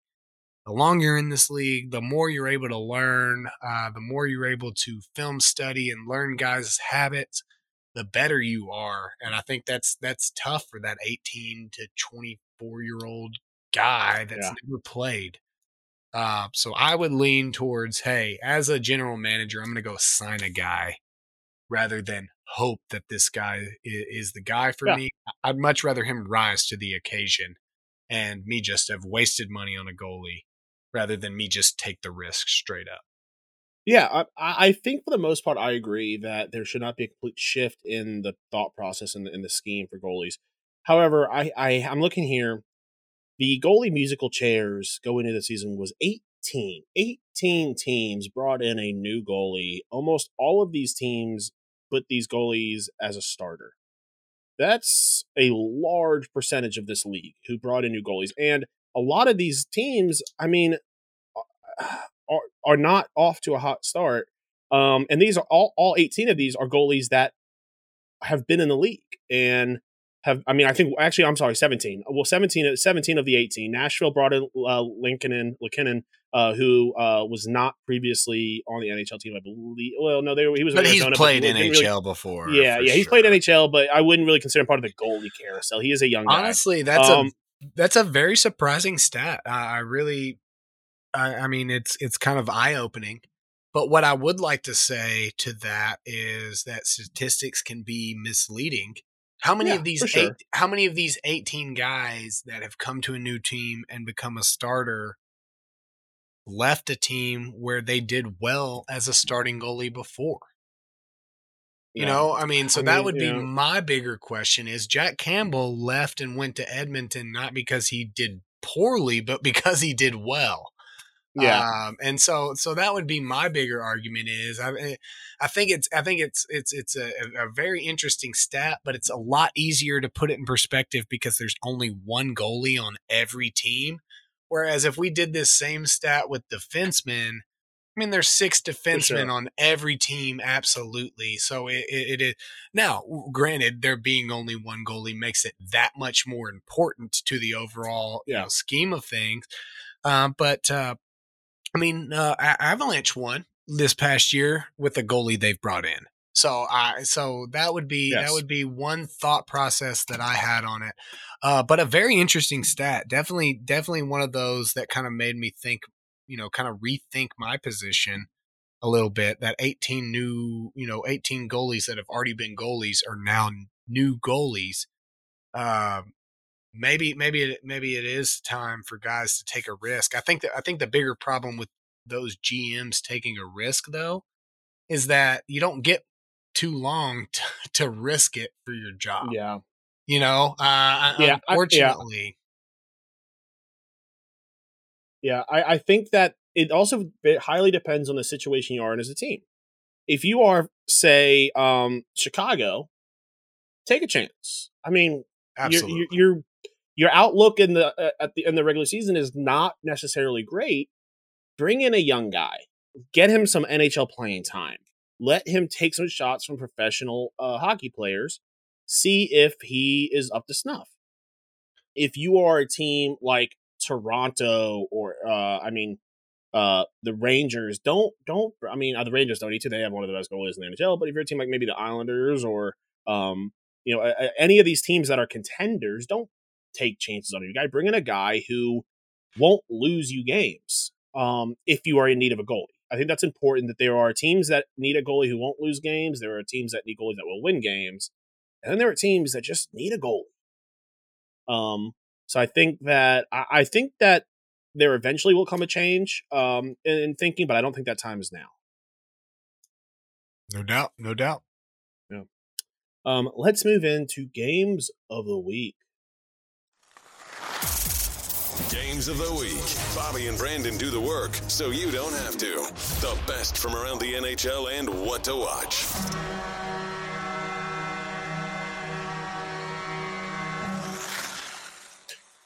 the longer you're in this league, the more you're able to learn, uh, the more you're able to film study and learn guys' habits, the better you are. And I think that's that's tough for that eighteen to twenty four-year-old guy that's yeah. never played. Uh, so I would lean towards, hey, as a general manager, I'm going to go sign a guy rather than hope that this guy is, is the guy for yeah. me. I'd much rather him rise to the occasion and me just have wasted money on a goalie rather than me just take the risk straight up. Yeah, I, I think for the most part, I agree that there should not be a complete shift in the thought process and in, in the scheme for goalies. However, I, I, I'm looking here. The goalie musical chairs going into the season was eighteen. eighteen teams brought in a new goalie. Almost all of these teams put these goalies as a starter. That's a large percentage of this league who brought in new goalies. And a lot of these teams, I mean, are, are not off to a hot start. Um, and these are all, all eighteen of these are goalies that have been in the league. And Have I mean, I think actually, I'm sorry, seventeen. Well, seventeen, seventeen of the eighteen. Nashville brought in uh, Lincoln in, Lincoln, uh, who uh, was not previously on the N H L team, I believe. Well, no, they, he was. But Arizona, he's played but N H L really, before. Yeah, yeah, he's sure. played N H L, but I wouldn't really consider him part of the goalie carousel. He is a young guy. Honestly, that's um, a that's a very surprising stat. Uh, I really, I, I mean, it's it's kind of eye opening. But what I would like to say to that is that statistics can be misleading. How many yeah, of these eight, sure. how many of these eighteen guys that have come to a new team and become a starter left a team where they did well as a starting goalie before? You yeah. know, I mean, so I that mean, would yeah. be my bigger question is Jack Campbell left and went to Edmonton, not because he did poorly, but because he did well. Yeah. Um, and so, so that would be my bigger argument is I, I think it's, I think it's, it's, it's a, a very interesting stat, but it's a lot easier to put it in perspective because there's only one goalie on every team. Whereas if we did this same stat with defensemen, I mean, there's six defensemen sure. on every team. Absolutely. So it, it, it is now granted there being only one goalie makes it that much more important to the overall yeah. you know, scheme of things. Um, but, uh, I mean, uh, Avalanche won this past year with the goalie they've brought in. So I, so that would be, yes. that would be one thought process that I had on it. Uh, but a very interesting stat, definitely, definitely one of those that kind of made me think, you know, kind of rethink my position a little bit. That eighteen new, you know, eighteen goalies that have already been goalies are now new goalies. Um, uh, Maybe, maybe, it, maybe it is time for guys to take a risk. I think that I think the bigger problem with those G Ms taking a risk, though, is that you don't get too long to, to risk it for your job. Yeah, you know. Uh, yeah, unfortunately. I, yeah, yeah I, I think that it also it highly depends on the situation you are in as a team. If you are, say, um, Chicago, take a chance. I mean, absolutely. You're, you're, Your outlook in the uh, at the in the regular season is not necessarily great. Bring in a young guy, get him some N H L playing time, let him take some shots from professional uh, hockey players, see if he is up to snuff. If you are a team like Toronto or uh, I mean uh, the Rangers, don't don't I mean uh, the Rangers don't need to. They have one of the best goalies in the N H L. But if you're a team like maybe the Islanders or um, you know uh, any of these teams that are contenders, don't take chances on you. You gotta bring in a guy who won't lose you games um, if you are in need of a goalie. I think that's important, that there are teams that need a goalie who won't lose games. There are teams that need goalies that will win games. And then there are teams that just need a goalie. Um, so I think that I, I think that there eventually will come a change um, in, in thinking, but I don't think that time is now. No doubt. No doubt. Yeah. Um, let's move into games of the week. Games of the week. Bobby and Brandon do the work, so you don't have to. The best from around the N H L and what to watch.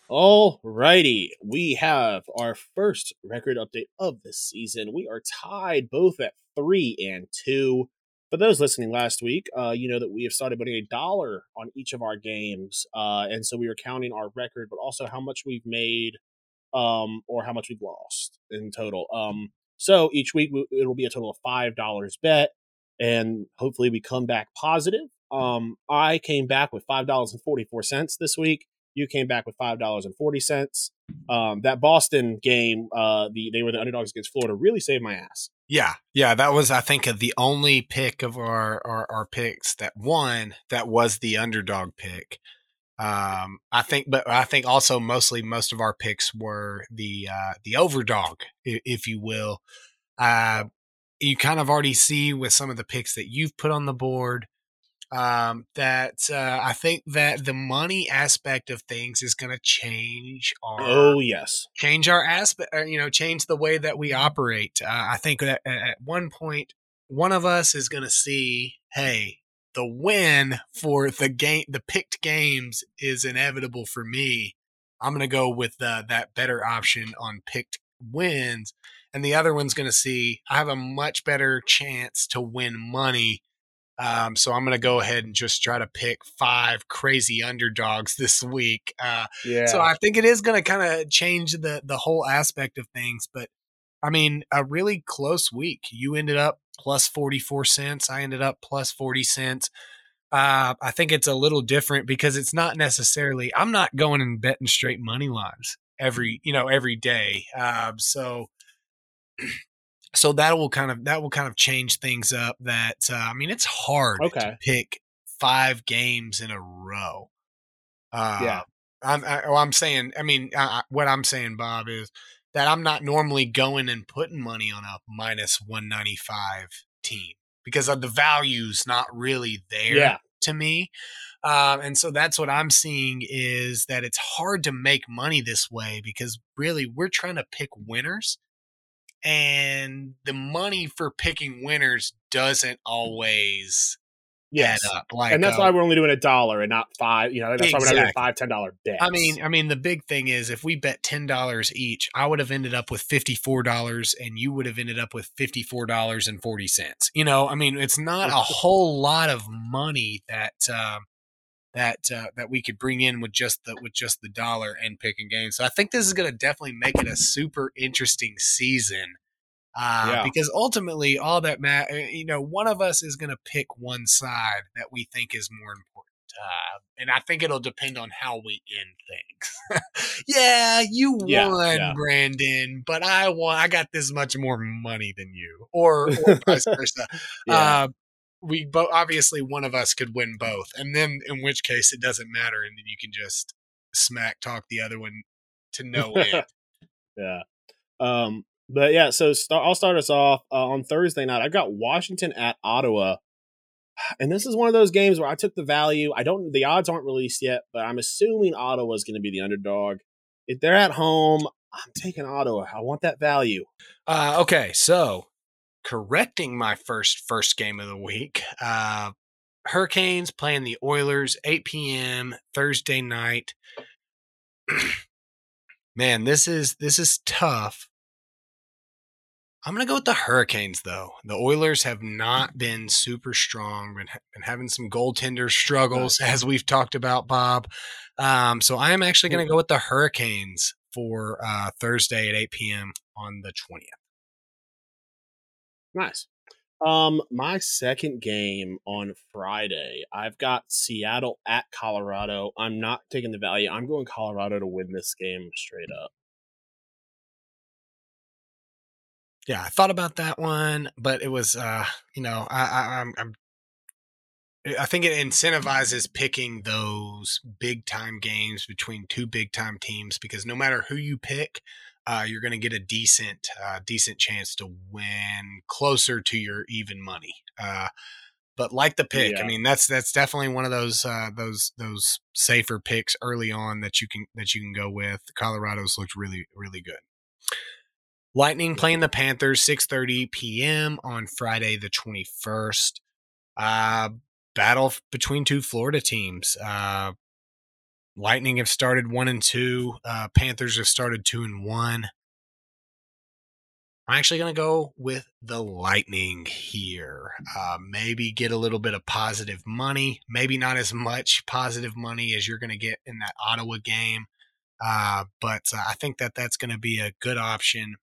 All righty. We have our first record update of the season. We are tied both at three and two. For those listening last week, uh, you know that we have started putting a dollar on each of our games. Uh, and so we are counting our record, but also how much we've made um, or how much we've lost in total. Um, so each week we, it will be a total of five dollars bet, and hopefully we come back positive. Um, I came back with five dollars and forty-four cents this week. You came back with five dollars and forty cents. Um, that Boston game, uh, the they were the underdogs against Florida, really saved my ass. Yeah, yeah, that was, I think, the only pick of our, our, our picks that won that was the underdog pick. Um, I think, but I think also mostly most of our picks were the uh, the overdog, if, if you will. Uh, you kind of already see with some of the picks that you've put on the board um, that uh, I think that the money aspect of things is going to change our, oh yes, change our aspect, you know, change the way that we operate. Uh, I think that at one point, one of us is going to see, hey, the win for the game, the picked games is inevitable for me. I'm going to go with uh, that better option on picked wins. And the other one's going to see, I have a much better chance to win money. Um, so I'm going to go ahead and just try to pick five crazy underdogs this week. Uh, yeah. So I think it is going to kind of change the the whole aspect of things. But, I mean, a really close week. You ended up plus forty-four cents. I ended up plus forty cents. Uh, I think it's a little different because it's not necessarily – I'm not going and betting straight money lines every, you know, every day. Uh, so – So that will kind of that will kind of change things up. That uh, I mean, it's hard okay. to pick five games in a row. Uh, yeah, I'm. I, oh, I'm saying. I mean, I, what I'm saying, Bob, is that I'm not normally going and putting money on a minus one ninety-five team because of the value's not really there yeah. to me. Um, and so that's what I'm seeing is that it's hard to make money this way because really we're trying to pick winners. and the money for picking winners doesn't always yes. add up. Like, and that's uh, why we're only doing a dollar and not five. You know, that's exactly. why we're not doing five, ten dollar bets. I mean, I mean, the big thing is if we bet ten dollars each, I would have ended up with fifty four dollars, and you would have ended up with fifty four dollars and forty cents. You know, I mean, it's not a whole lot of money that. Um, that uh, that we could bring in with just the with just the dollar and picking games. So I think this is going to definitely make it a super interesting season uh, yeah. because ultimately all that ma- you know, one of us is going to pick one side that we think is more important. Uh, and I think it'll depend on how we end things. yeah, you won, yeah, yeah. Brandon, but I won. I got this much more money than you, or, or vice versa. yeah. Uh, we both obviously one of us could win both, and then in which case it doesn't matter, and then you can just smack talk the other one to no end. yeah, um, but yeah, so st- I'll start us off uh, on Thursday night. I've got Washington at Ottawa, and this is one of those games where I took the value. I don't; the odds aren't released yet, but I'm assuming Ottawa is going to be the underdog. If they're at home, I'm taking Ottawa. I want that value. Uh, okay, so. Correcting my first first game of the week. Uh, Hurricanes playing the Oilers, eight p.m. Thursday night. Man, this is this is tough. I'm gonna go with the Hurricanes though. The Oilers have not been super strong, been, ha- been having some goaltender struggles as we've talked about, Bob. Um, so I am actually gonna go with the Hurricanes for uh, Thursday at eight p.m. on the twentieth. Nice. Um, my second game on Friday, I've got Seattle at Colorado. I'm not taking the value. I'm going Colorado to win this game straight up. Yeah, I thought about that one, but it was, uh, you know, I, I, I'm, I'm, I think it incentivizes picking those big time games between two big time teams because no matter who you pick. Uh, you're going to get a decent, uh, decent chance to win closer to your even money. Uh, but like the pick, yeah. I mean, that's that's definitely one of those uh, those those safer picks early on that you can that you can go with. Colorado's looked really really good. Lightning playing the Panthers, six thirty p.m. on Friday the twenty-first. Uh, battle between two Florida teams. Uh, Lightning have started one and two. Uh, Panthers have started two and one. I'm actually going to go with the Lightning here. Uh, maybe get a little bit of positive money. Maybe not as much positive money as you're going to get in that Ottawa game. Uh, but uh, I think that that's going to be a good option.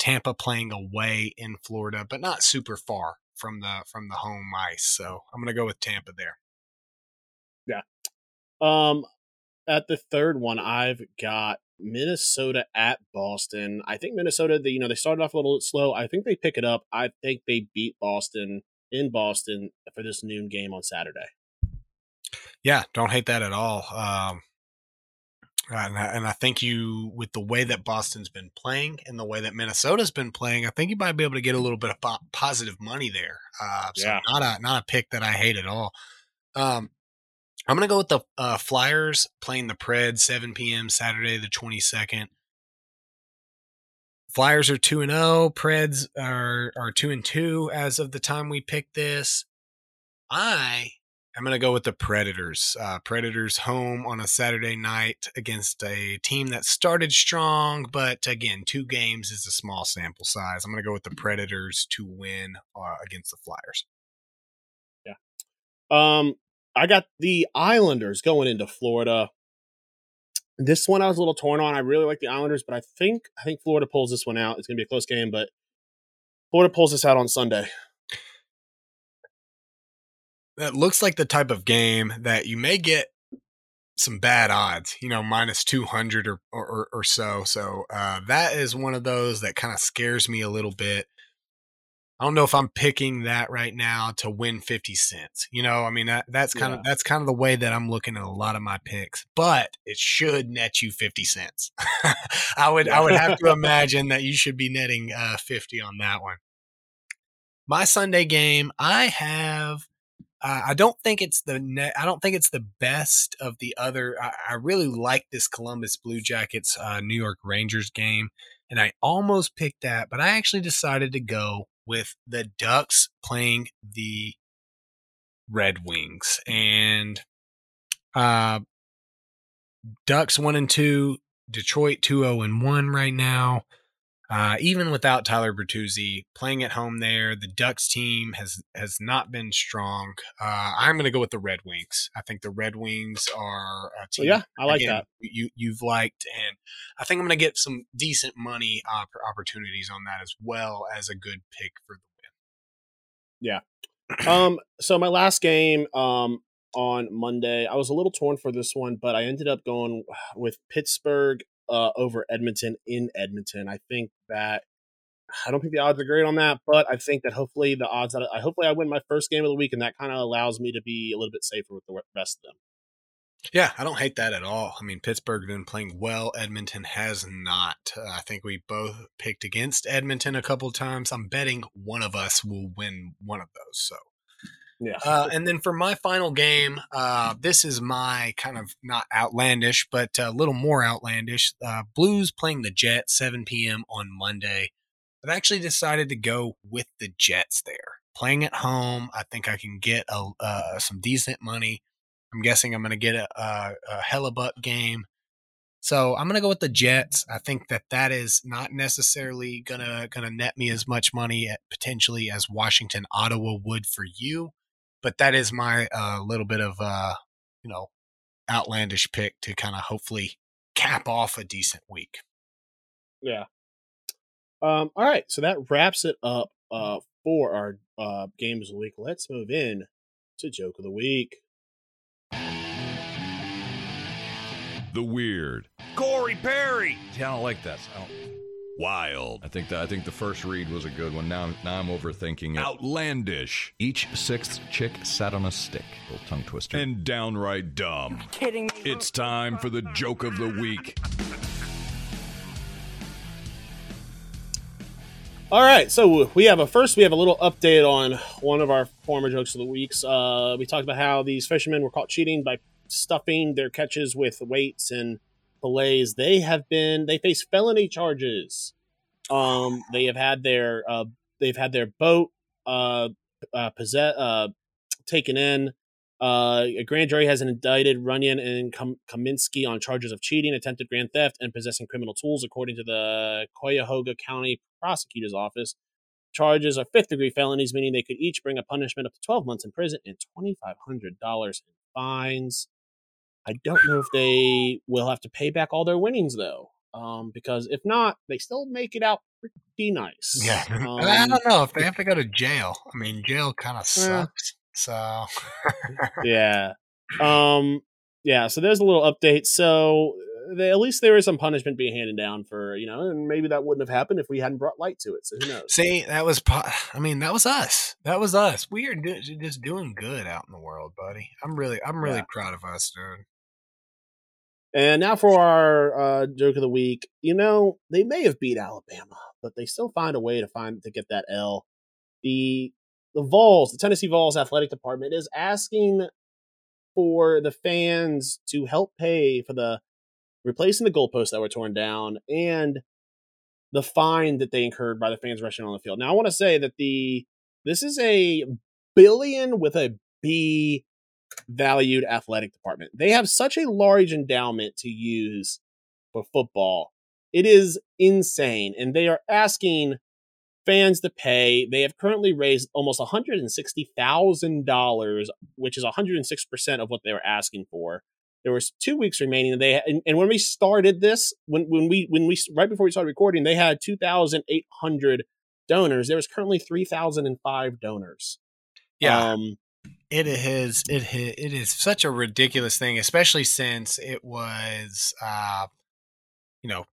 Tampa playing away in Florida, but not super far from the from the home ice. So I'm going to go with Tampa there. Yeah. Um. At the third one, I've got Minnesota at Boston. I think Minnesota, they, you know, they started off a little slow. I think they pick it up. I think they beat Boston in Boston for this noon game on Saturday. Yeah, don't hate that at all. Um, and, I, and I think you, with the way that Boston's been playing and the way that Minnesota's been playing, I think you might be able to get a little bit of po- positive money there. Uh, so yeah. not a not a pick that I hate at all. Um, I'm going to go with the uh, Flyers playing the Preds, seven p.m. Saturday the twenty-second. Flyers are two and oh. Preds are are two and two as of the time we picked this. I am going to go with the Predators. Uh, Predators home on a Saturday night against a team that started strong, but again, two games is a small sample size. I'm going to go with the Predators to win uh, against the Flyers. Yeah. Um. I got the Islanders going into Florida. This one I was a little torn on. I really like the Islanders, but I think I think Florida pulls this one out. It's going to be a close game, but Florida pulls this out on Sunday. That looks like the type of game that you may get some bad odds, you know, minus two hundred or or, or so. So uh, that is one of those that kind of scares me a little bit. I don't know if I'm picking that right now to win fifty cents. You know, I mean, that, that's kind yeah. of that's kind of the way that I'm looking at a lot of my picks, but it should net you fifty cents. I would I would have to imagine that you should be netting uh, fifty on that one. My Sunday game, I have uh, I don't think it's the net, I don't think it's the best of the other. I, I really like this Columbus Blue Jackets uh, New York Rangers game. and I almost picked that, but I actually decided to go with the Ducks playing the Red Wings. And uh, Ducks one and two, Detroit two oh and one right now. Uh, even without Tyler Bertuzzi playing at home there, the Ducks team has has not been strong. Uh, I'm going to go with the Red Wings. I think the Red Wings are a team. Well, yeah, I like again, that. You, you've liked, and I think I'm going to get some decent money op- opportunities on that as well as a good pick for the win. Yeah. um. So my last game um on Monday, I was a little torn for this one, but I ended up going with Pittsburgh Uh, over Edmonton in Edmonton. I think that I don't think the odds are great on that, but I think that hopefully the odds that I hopefully I win my first game of the week, and that kind of allows me to be a little bit safer with the rest of them. Yeah, I don't hate that at all. I mean, Pittsburgh has been playing well. Edmonton has not. Uh, I think we both picked against Edmonton a couple of times. I'm betting one of us will win one of those. So yeah. Uh, and then for my final game, uh, this is my kind of not outlandish, but a little more outlandish. Uh, Blues playing the Jets, seven p.m. on Monday. I've actually decided to go with the Jets there. Playing at home, I think I can get a, uh, some decent money. I'm guessing I'm going to get a, a, a Hellebuck game. So I'm going to go with the Jets. I think that that is not necessarily going to going to net me as much money at, potentially as Washington, Ottawa would for you. But that is my uh, little bit of, uh, you know, outlandish pick to kind of hopefully cap off a decent week. Yeah. Um, all right. So that wraps it up uh, for our uh, games of the week. Let's move in to Joke of the Week. The weird. Corey Perry. See, I don't like this. I don't. Wild. I think that I think the first read was a good one. Now, now I'm overthinking it. Outlandish. Each sixth chick sat on a stick. A little tongue twister. And downright dumb. You're kidding me. It's time for the Joke of the Week. All right, so we have a first. We have a little update on one of our former jokes of the weeks. Uh, we talked about how these fishermen were caught cheating by stuffing their catches with weights and fillets. They have been. They face felony charges. Um, they have had their. Uh, they've had their boat. Uh, uh, possess, uh taken in. Uh, a grand jury has indicted Runyon and Kom- Kaminsky on charges of cheating, attempted grand theft, and possessing criminal tools, according to the Cuyahoga County Prosecutor's Office. Charges are fifth-degree felonies, meaning they could each bring a punishment up to twelve months in prison and twenty-five hundred dollars in fines. I don't know if they will have to pay back all their winnings, though, um, because if not, they still make it out pretty nice. Yeah, um, I don't know if they have to go to jail. I mean, jail kind of sucks. Yeah. So, yeah, um, yeah. So there's a little update. So they, at least there is some punishment being handed down for, you know, and maybe that wouldn't have happened if we hadn't brought light to it. So who knows? See, that was. I mean, that was us. That was us. We are do- just doing good out in the world, buddy. I'm really, I'm really yeah. proud of us, dude. And now for our uh, joke of the week. You know, they may have beat Alabama, but they still find a way to find to get that L. The the Vols, the Tennessee Vols athletic department is asking for the fans to help pay for the replacing the goalposts that were torn down and the fine that they incurred by the fans rushing on the field. Now I want to say that the this is a billion with a B valued athletic department. They have such a large endowment to use for football. It is insane. And they are asking fans to pay. They have currently raised almost one hundred sixty thousand dollars, which is one hundred six percent of what they were asking for. There was two weeks remaining. And they and, and when we started this, when when we when we right before we started recording, they had two thousand eight hundred donors. There was currently three thousand five donors. Yeah. Um, It is it it is such a ridiculous thing, especially since it was, uh, you know,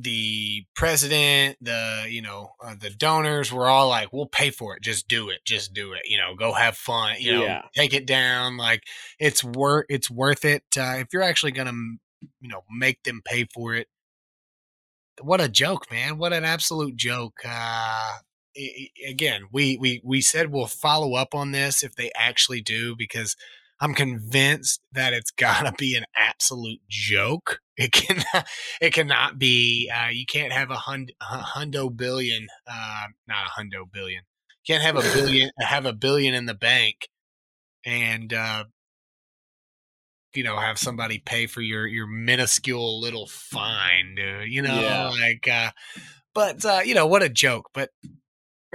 the president, the you know, uh, the donors were all like, "We'll pay for it. Just do it. Just do it. You know, go have fun. You know, yeah. take it down. Like it's worth it's worth it. Uh, if you're actually gonna, you know, make them pay for it." What a joke, man! What an absolute joke. Uh, Again, we, we, we said we'll follow up on this if they actually do, because I'm convinced that it's gotta be an absolute joke. It can, it cannot be. Uh, you can't have a, hund, a hundo billion, uh, not a hundo billion. You can't have a billion, have a billion in the bank, and uh, you know, have somebody pay for your your minuscule little fine, dude. You know, yeah. like, uh, but uh, you know, what a joke. But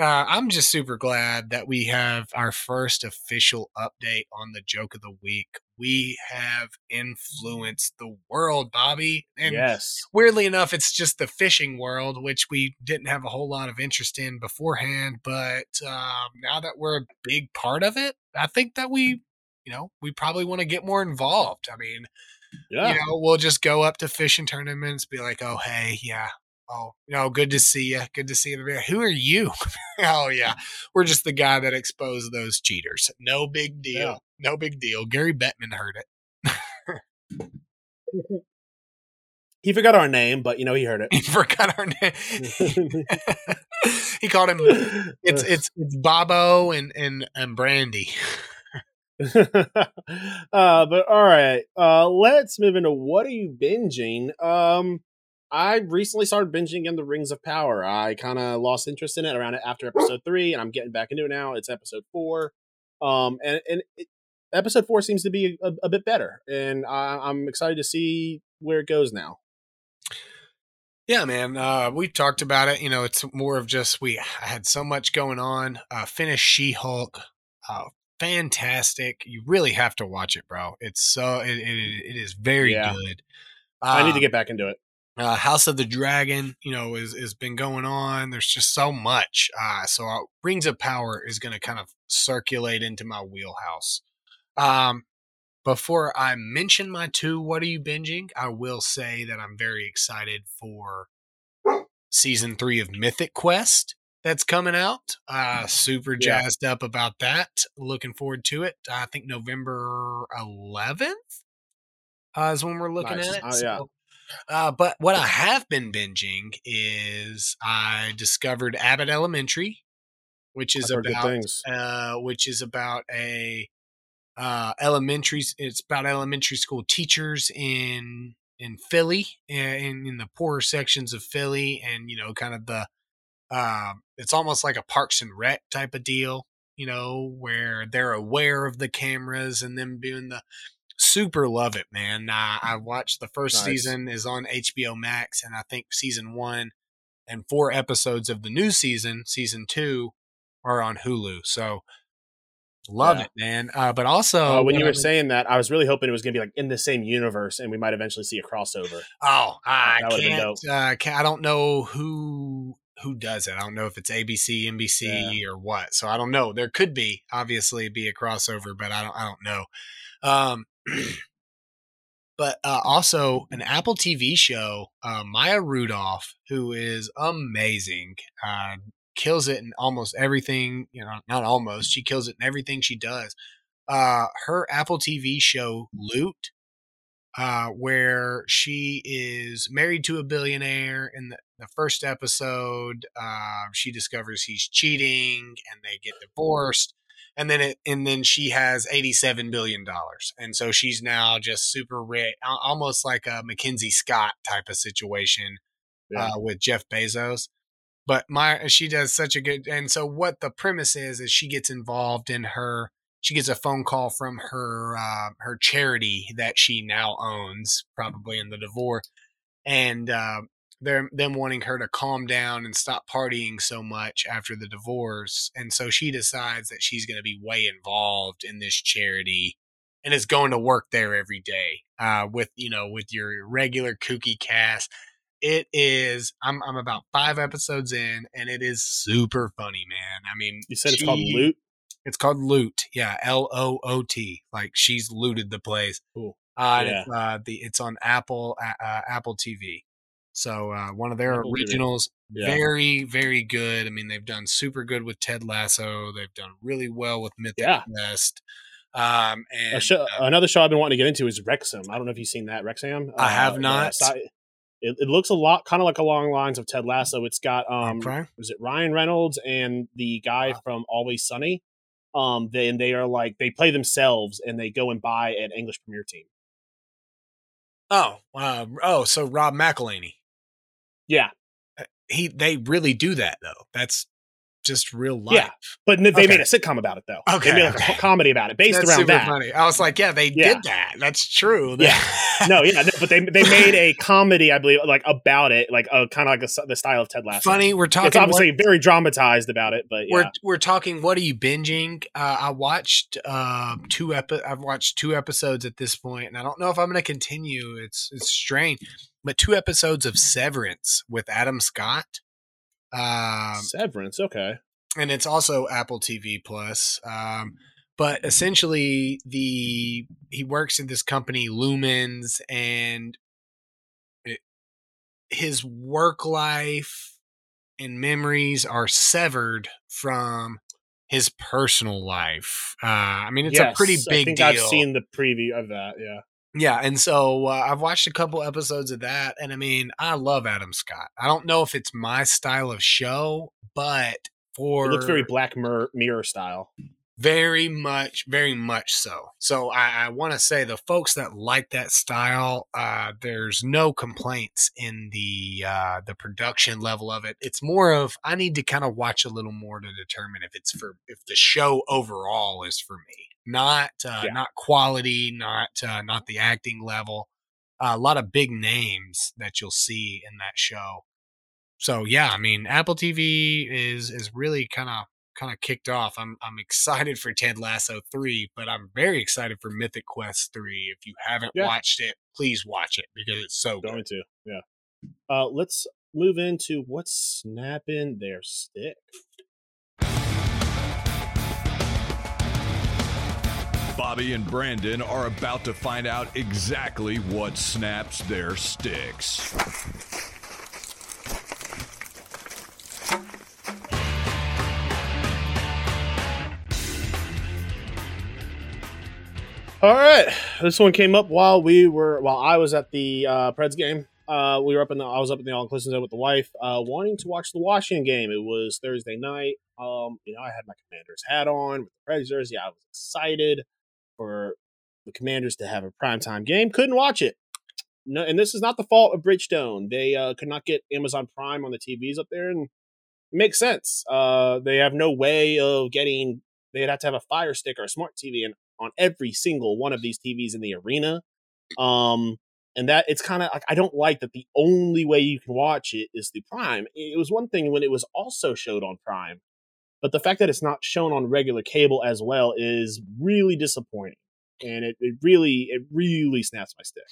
Uh, I'm just super glad that we have our first official update on the joke of the week. We have influenced the world, Bobby. And yes. Weirdly enough, it's just the fishing world, which we didn't have a whole lot of interest in beforehand. But um, now that we're a big part of it, I think that we, you know, we probably want to get more involved. I mean, yeah. you know, we'll just go up to fishing tournaments, be like, oh, hey, yeah. Oh, no, good to see you. Good to see you. Who are you? Oh, yeah. We're just the guy that exposed those cheaters. No big deal. Yeah. No big deal. Gary Bettman heard it. He forgot our name, but, you know, he heard it. He forgot our name. He called him. It's it's, it's Bobo and, and, and Brandy. uh, but all right. Uh, let's move into what are you binging? Um. I recently started binging again The Rings of Power. I kind of lost interest in it around it after episode three, and I'm getting back into it now. It's episode four, um, and, and it, episode four seems to be a, a bit better, and I, I'm excited to see where it goes now. Yeah, man, uh, we talked about it. You know, it's more of just we I had so much going on. Uh, finished She-Hulk, uh, fantastic. You really have to watch it, bro. It's so it it, it is very yeah. good. Um, I need to get back into it. Uh, House of the Dragon, you know, is has been going on. There's just so much. Uh, so uh, Rings of Power is going to kind of circulate into my wheelhouse. Um, before I mention my two, what are you binging? I will say that I'm very excited for season three of Mythic Quest that's coming out. Uh, super yeah. jazzed up about that. Looking forward to it. I think November eleventh uh, is when we're looking nice. at it. Oh, so. yeah. Uh, but what I have been binging is I discovered Abbott Elementary, which is about uh, which is about a uh, elementary. It's about elementary school teachers in in Philly, in, in the poorer sections of Philly, and you know, kind of the uh, it's almost like a Parks and Rec type of deal, you know, where they're aware of the cameras and them doing the. Super love it, man. I, I watched the first nice. season is on H B O Max, and I think season one and four episodes of the new season, season two, are on Hulu. So love yeah. it, man. Uh, but also, uh, when you were saying that, I was really hoping it was going to be like in the same universe, and we might eventually see a crossover. Oh, I can't, uh, can't. I don't know who who does it. I don't know if it's A B C, N B C, yeah. or what. So I don't know. There could be obviously be a crossover, but I don't. I don't know. Um, but uh, also an Apple T V show, uh, Maya Rudolph, who is amazing, uh, kills it in almost everything, you know, not almost, she kills it in everything she does. Uh, her Apple T V show Loot, uh, where she is married to a billionaire. In the, the first episode, uh, she discovers he's cheating and they get divorced. And then it, and then she has eighty-seven billion dollars. And so she's now just super rich, almost like a Mackenzie Scott type of situation yeah. uh, with Jeff Bezos. But my, she does such a good, and so what the premise is, is she gets involved in her, she gets a phone call from her, uh, her charity that she now owns, probably in the divorce. And uh, they're them wanting her to calm down and stop partying so much after the divorce. And so she decides that she's going to be way involved in this charity and is going to work there every day uh, with, you know, with your regular kooky cast. It is, I'm, I'm about five episodes in and it is super funny, man. I mean, you said she, it's called Loot. It's called Loot. Yeah. L O O T. Like she's looted the place. Cool. Uh, yeah. uh, the, it's on Apple, uh, Apple T V. So uh, one of their originals, yeah. very, very good. I mean, they've done super good with Ted Lasso. They've done really well with Mythic Quest. Yeah. Um, and show, uh, another show I've been wanting to get into is Wrexham. I don't know if you've seen that, Wrexham. I uh, have not. Uh, it, it looks a lot, kind of like along the lines of Ted Lasso. It's got, um, okay. was it Ryan Reynolds and the guy wow. from Always Sunny? Um, then they are like, they play themselves and they go and buy an English Premier team. Oh, uh, oh, so Rob McElhaney. Yeah. He, they really do that though. That's just real life. Yeah, but they okay. made a sitcom about it though. Okay. They made like okay. a comedy about it based That's around super that. Funny. I was like, yeah, they yeah. did that. That's true. Yeah. no, yeah, no, but they they made a comedy, I believe, like about it, like a kind of like a, the style of Ted Lasso. Funny, we're talking. It's obviously what, very dramatized about it, but yeah. We're we're talking. What are you binging? Uh, I watched uh, two epi- I've watched two episodes at this point, and I don't know if I'm going to continue. It's it's strange, but two episodes of Severance with Adam Scott. Um, Severance, okay, and it's also Apple T V Plus. Um, but essentially, the he works in this company Lumens, and it, his work life and memories are severed from his personal life. Uh, I mean, it's yes, a pretty big I think deal. I've seen the preview of that. Yeah. Yeah, and so uh, I've watched a couple episodes of that, and I mean, I love Adam Scott. I don't know if it's my style of show, but for... It looks very Black Mirror, mirror style. Very much, very much so. So I, I want to say the folks that like that style, uh, there's no complaints in the uh, the production level of it. It's more of, I need to kind of watch a little more to determine if it's for if the show overall is for me. Not uh, yeah. not quality, not uh, not the acting level. Uh, a lot of big names that you'll see in that show. So yeah, I mean, Apple T V is is really kind of kind of kicked off. I'm I'm excited for Ted Lasso three, but I'm very excited for Mythic Quest three. If you haven't yeah. watched it, please watch it because it's so going good. to. Yeah. Uh, let's move into what's snapping their stick. Bobby and Brandon are about to find out exactly what snaps their sticks. All right, this one came up while we were while I was at the uh, Preds game. Uh, we were up in the I was up in the all-inclusive zone with the wife, uh, wanting to watch the Washington game. It was Thursday night. Um, you know, I had my Commanders hat on with the Preds jersey. I was excited for the Commanders to have a primetime game. Couldn't watch it. No, and this is not the fault of Bridgestone. They uh, could not get Amazon Prime on the T Vs up there, and it makes sense. Uh, they have no way of getting. They'd have to have a Fire Stick or a smart T V in, on every single one of these T Vs in the arena. Um, and that it's kind of like I don't like that the only way you can watch it is through Prime. It was one thing when it was also showed on Prime, but the fact that it's not shown on regular cable as well is really disappointing, and it, it really it really snaps my stick.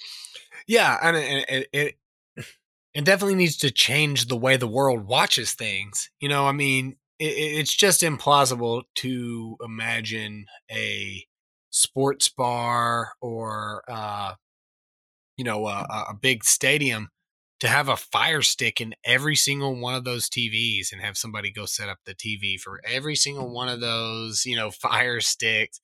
Yeah, and it, it it definitely needs to change the way the world watches things. You know, I mean, it, it's just implausible to imagine a sports bar or uh, you know a, a big stadium to have a Fire Stick in every single one of those T Vs and have somebody go set up the T V for every single one of those, you know, Fire Sticks.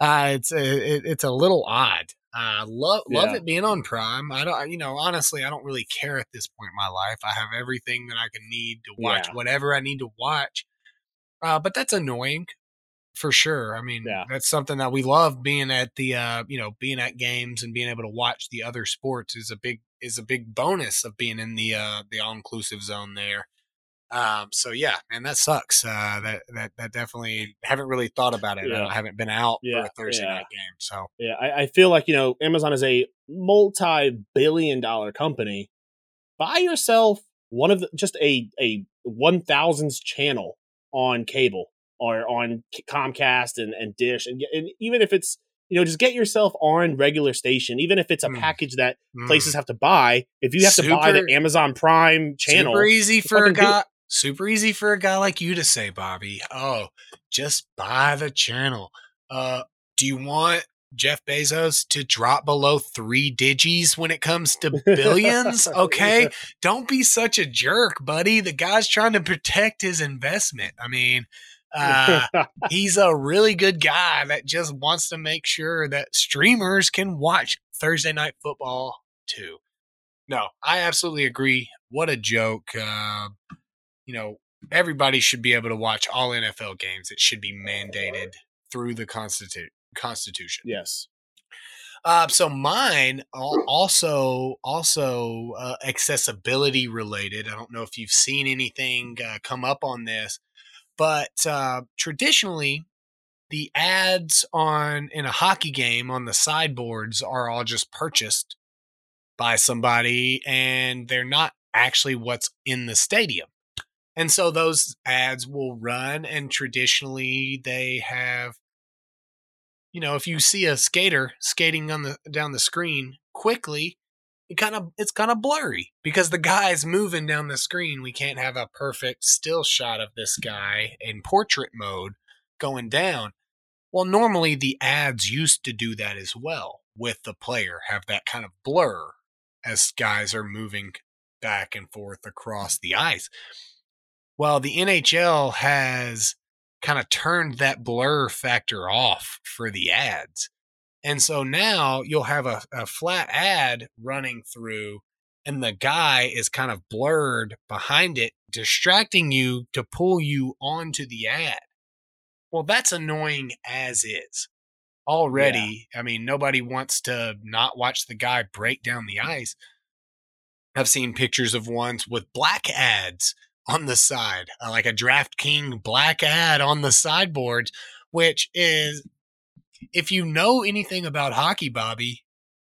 Uh, it's a, it, it's a little odd. I uh, love, love yeah. it being on Prime. I don't, you know, honestly, I don't really care at this point in my life. I have everything that I can need to watch, yeah. whatever I need to watch. Uh, but that's annoying for sure. I mean, yeah. that's something that we love being at the, uh, you know, being at games and being able to watch the other sports is a big, is a big bonus of being in the uh, the all-inclusive zone there. Um, so, yeah, man, that sucks. Uh, that, that that definitely haven't really thought about it. Yeah. I haven't been out yeah, for a Thursday yeah. night game. So Yeah, I, I feel like, you know, Amazon is a multi-billion dollar company. Buy yourself one of the, just a, a one thousandth channel on cable or on Comcast and, and Dish. And, and even if it's You know, just get yourself on regular station, even if it's a package that mm. places have to buy. If you have super, to buy the Amazon Prime channel, super easy for a guy. Super easy for a guy like you to say, Bobby. Oh, just buy the channel. Uh, do you want Jeff Bezos to drop below three digis when it comes to billions? Okay, don't be such a jerk, buddy. The guy's trying to protect his investment. I mean. uh, he's a really good guy that just wants to make sure that streamers can watch Thursday night football too. No, I absolutely agree. What a joke. Uh, you know, everybody should be able to watch all N F L games. It should be mandated through the Constitu- Constitution. Yes. Uh, so mine also also uh, accessibility related. I don't know if you've seen anything uh, come up on this, but uh, traditionally the ads on in a hockey game on the sideboards are all just purchased by somebody, and they're not actually what's in the stadium. And so those ads will run, and traditionally they have, you know, if you see a skater skating on the down the screen quickly, it kind of it's kind of blurry because the guy's moving down the screen. We can't have a perfect still shot of this guy in portrait mode going down. Well, normally the ads used to do that as well with the player, have that kind of blur as guys are moving back and forth across the ice. Well, the N H L has kind of turned that blur factor off for the ads. And so now you'll have a, a flat ad running through, and the guy is kind of blurred behind it, distracting you to pull you onto the ad. Well, that's annoying as is already. Yeah. I mean, nobody wants to not watch the guy break down the ice. I've seen pictures of ones with black ads on the side, uh, like a DraftKings black ad on the sideboard, which is, if you know anything about hockey, Bobby,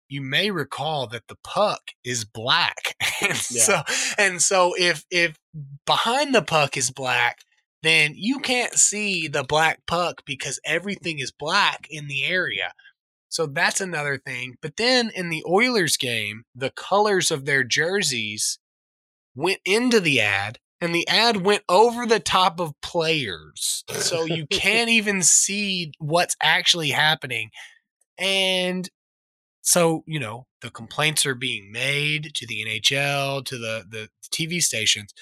you may recall that the puck is black. and, yeah. so, and so if if behind the puck is black, then you can't see the black puck because everything is black in the area. So that's another thing. But then in the Oilers game, the colors of their jerseys went into the ad, and the ad went over the top of players. So you can't even see what's actually happening. And so, you know, the complaints are being made to the N H L, to the, the T V stations.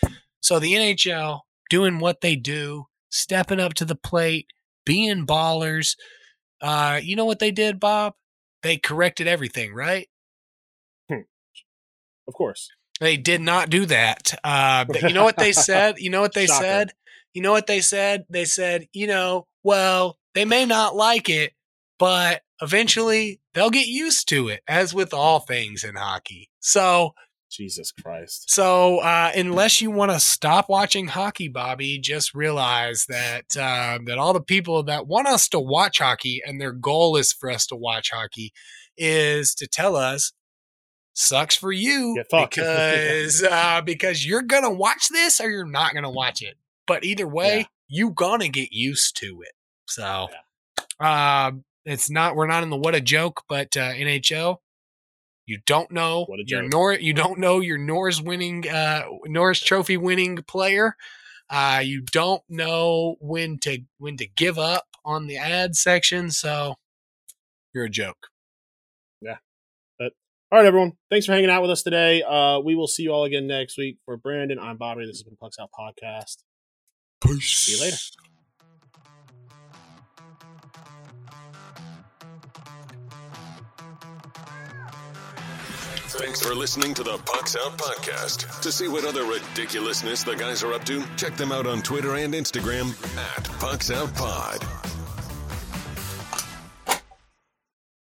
So the N H L doing what they do, stepping up to the plate, being ballers. Uh, you know what they did, Bob? They corrected everything, right? Hmm. Of course. They did not do that. Uh, but you know what they said? You know what they Shocker. said? You know what they said? They said, you know, well, they may not like it, but eventually they'll get used to it, as with all things in hockey. So, Jesus Christ. So, uh, unless you want to stop watching hockey, Bobby, just realize that uh, that all the people that want us to watch hockey, and their goal is for us to watch hockey, is to tell us, sucks for you, because uh, because you're going to watch this or you're not going to watch it. But either way, yeah. you're going to get used to it. So yeah. uh, it's not we're not in the what a joke, but uh, N H L, you don't know your Nor- you don't know your Norris winning uh, Norris Trophy winning player. Uh, you don't know when to when to give up on the ad section. So you're a joke. All right, everyone. Thanks for hanging out with us today. Uh, we will see you all again next week. For Brandon, I'm Bobby. This has been Pucks Out Podcast. Peace. See you later. Thanks for listening to the Pucks Out Podcast. To see what other ridiculousness the guys are up to, check them out on Twitter and Instagram at Pucks Out Pod.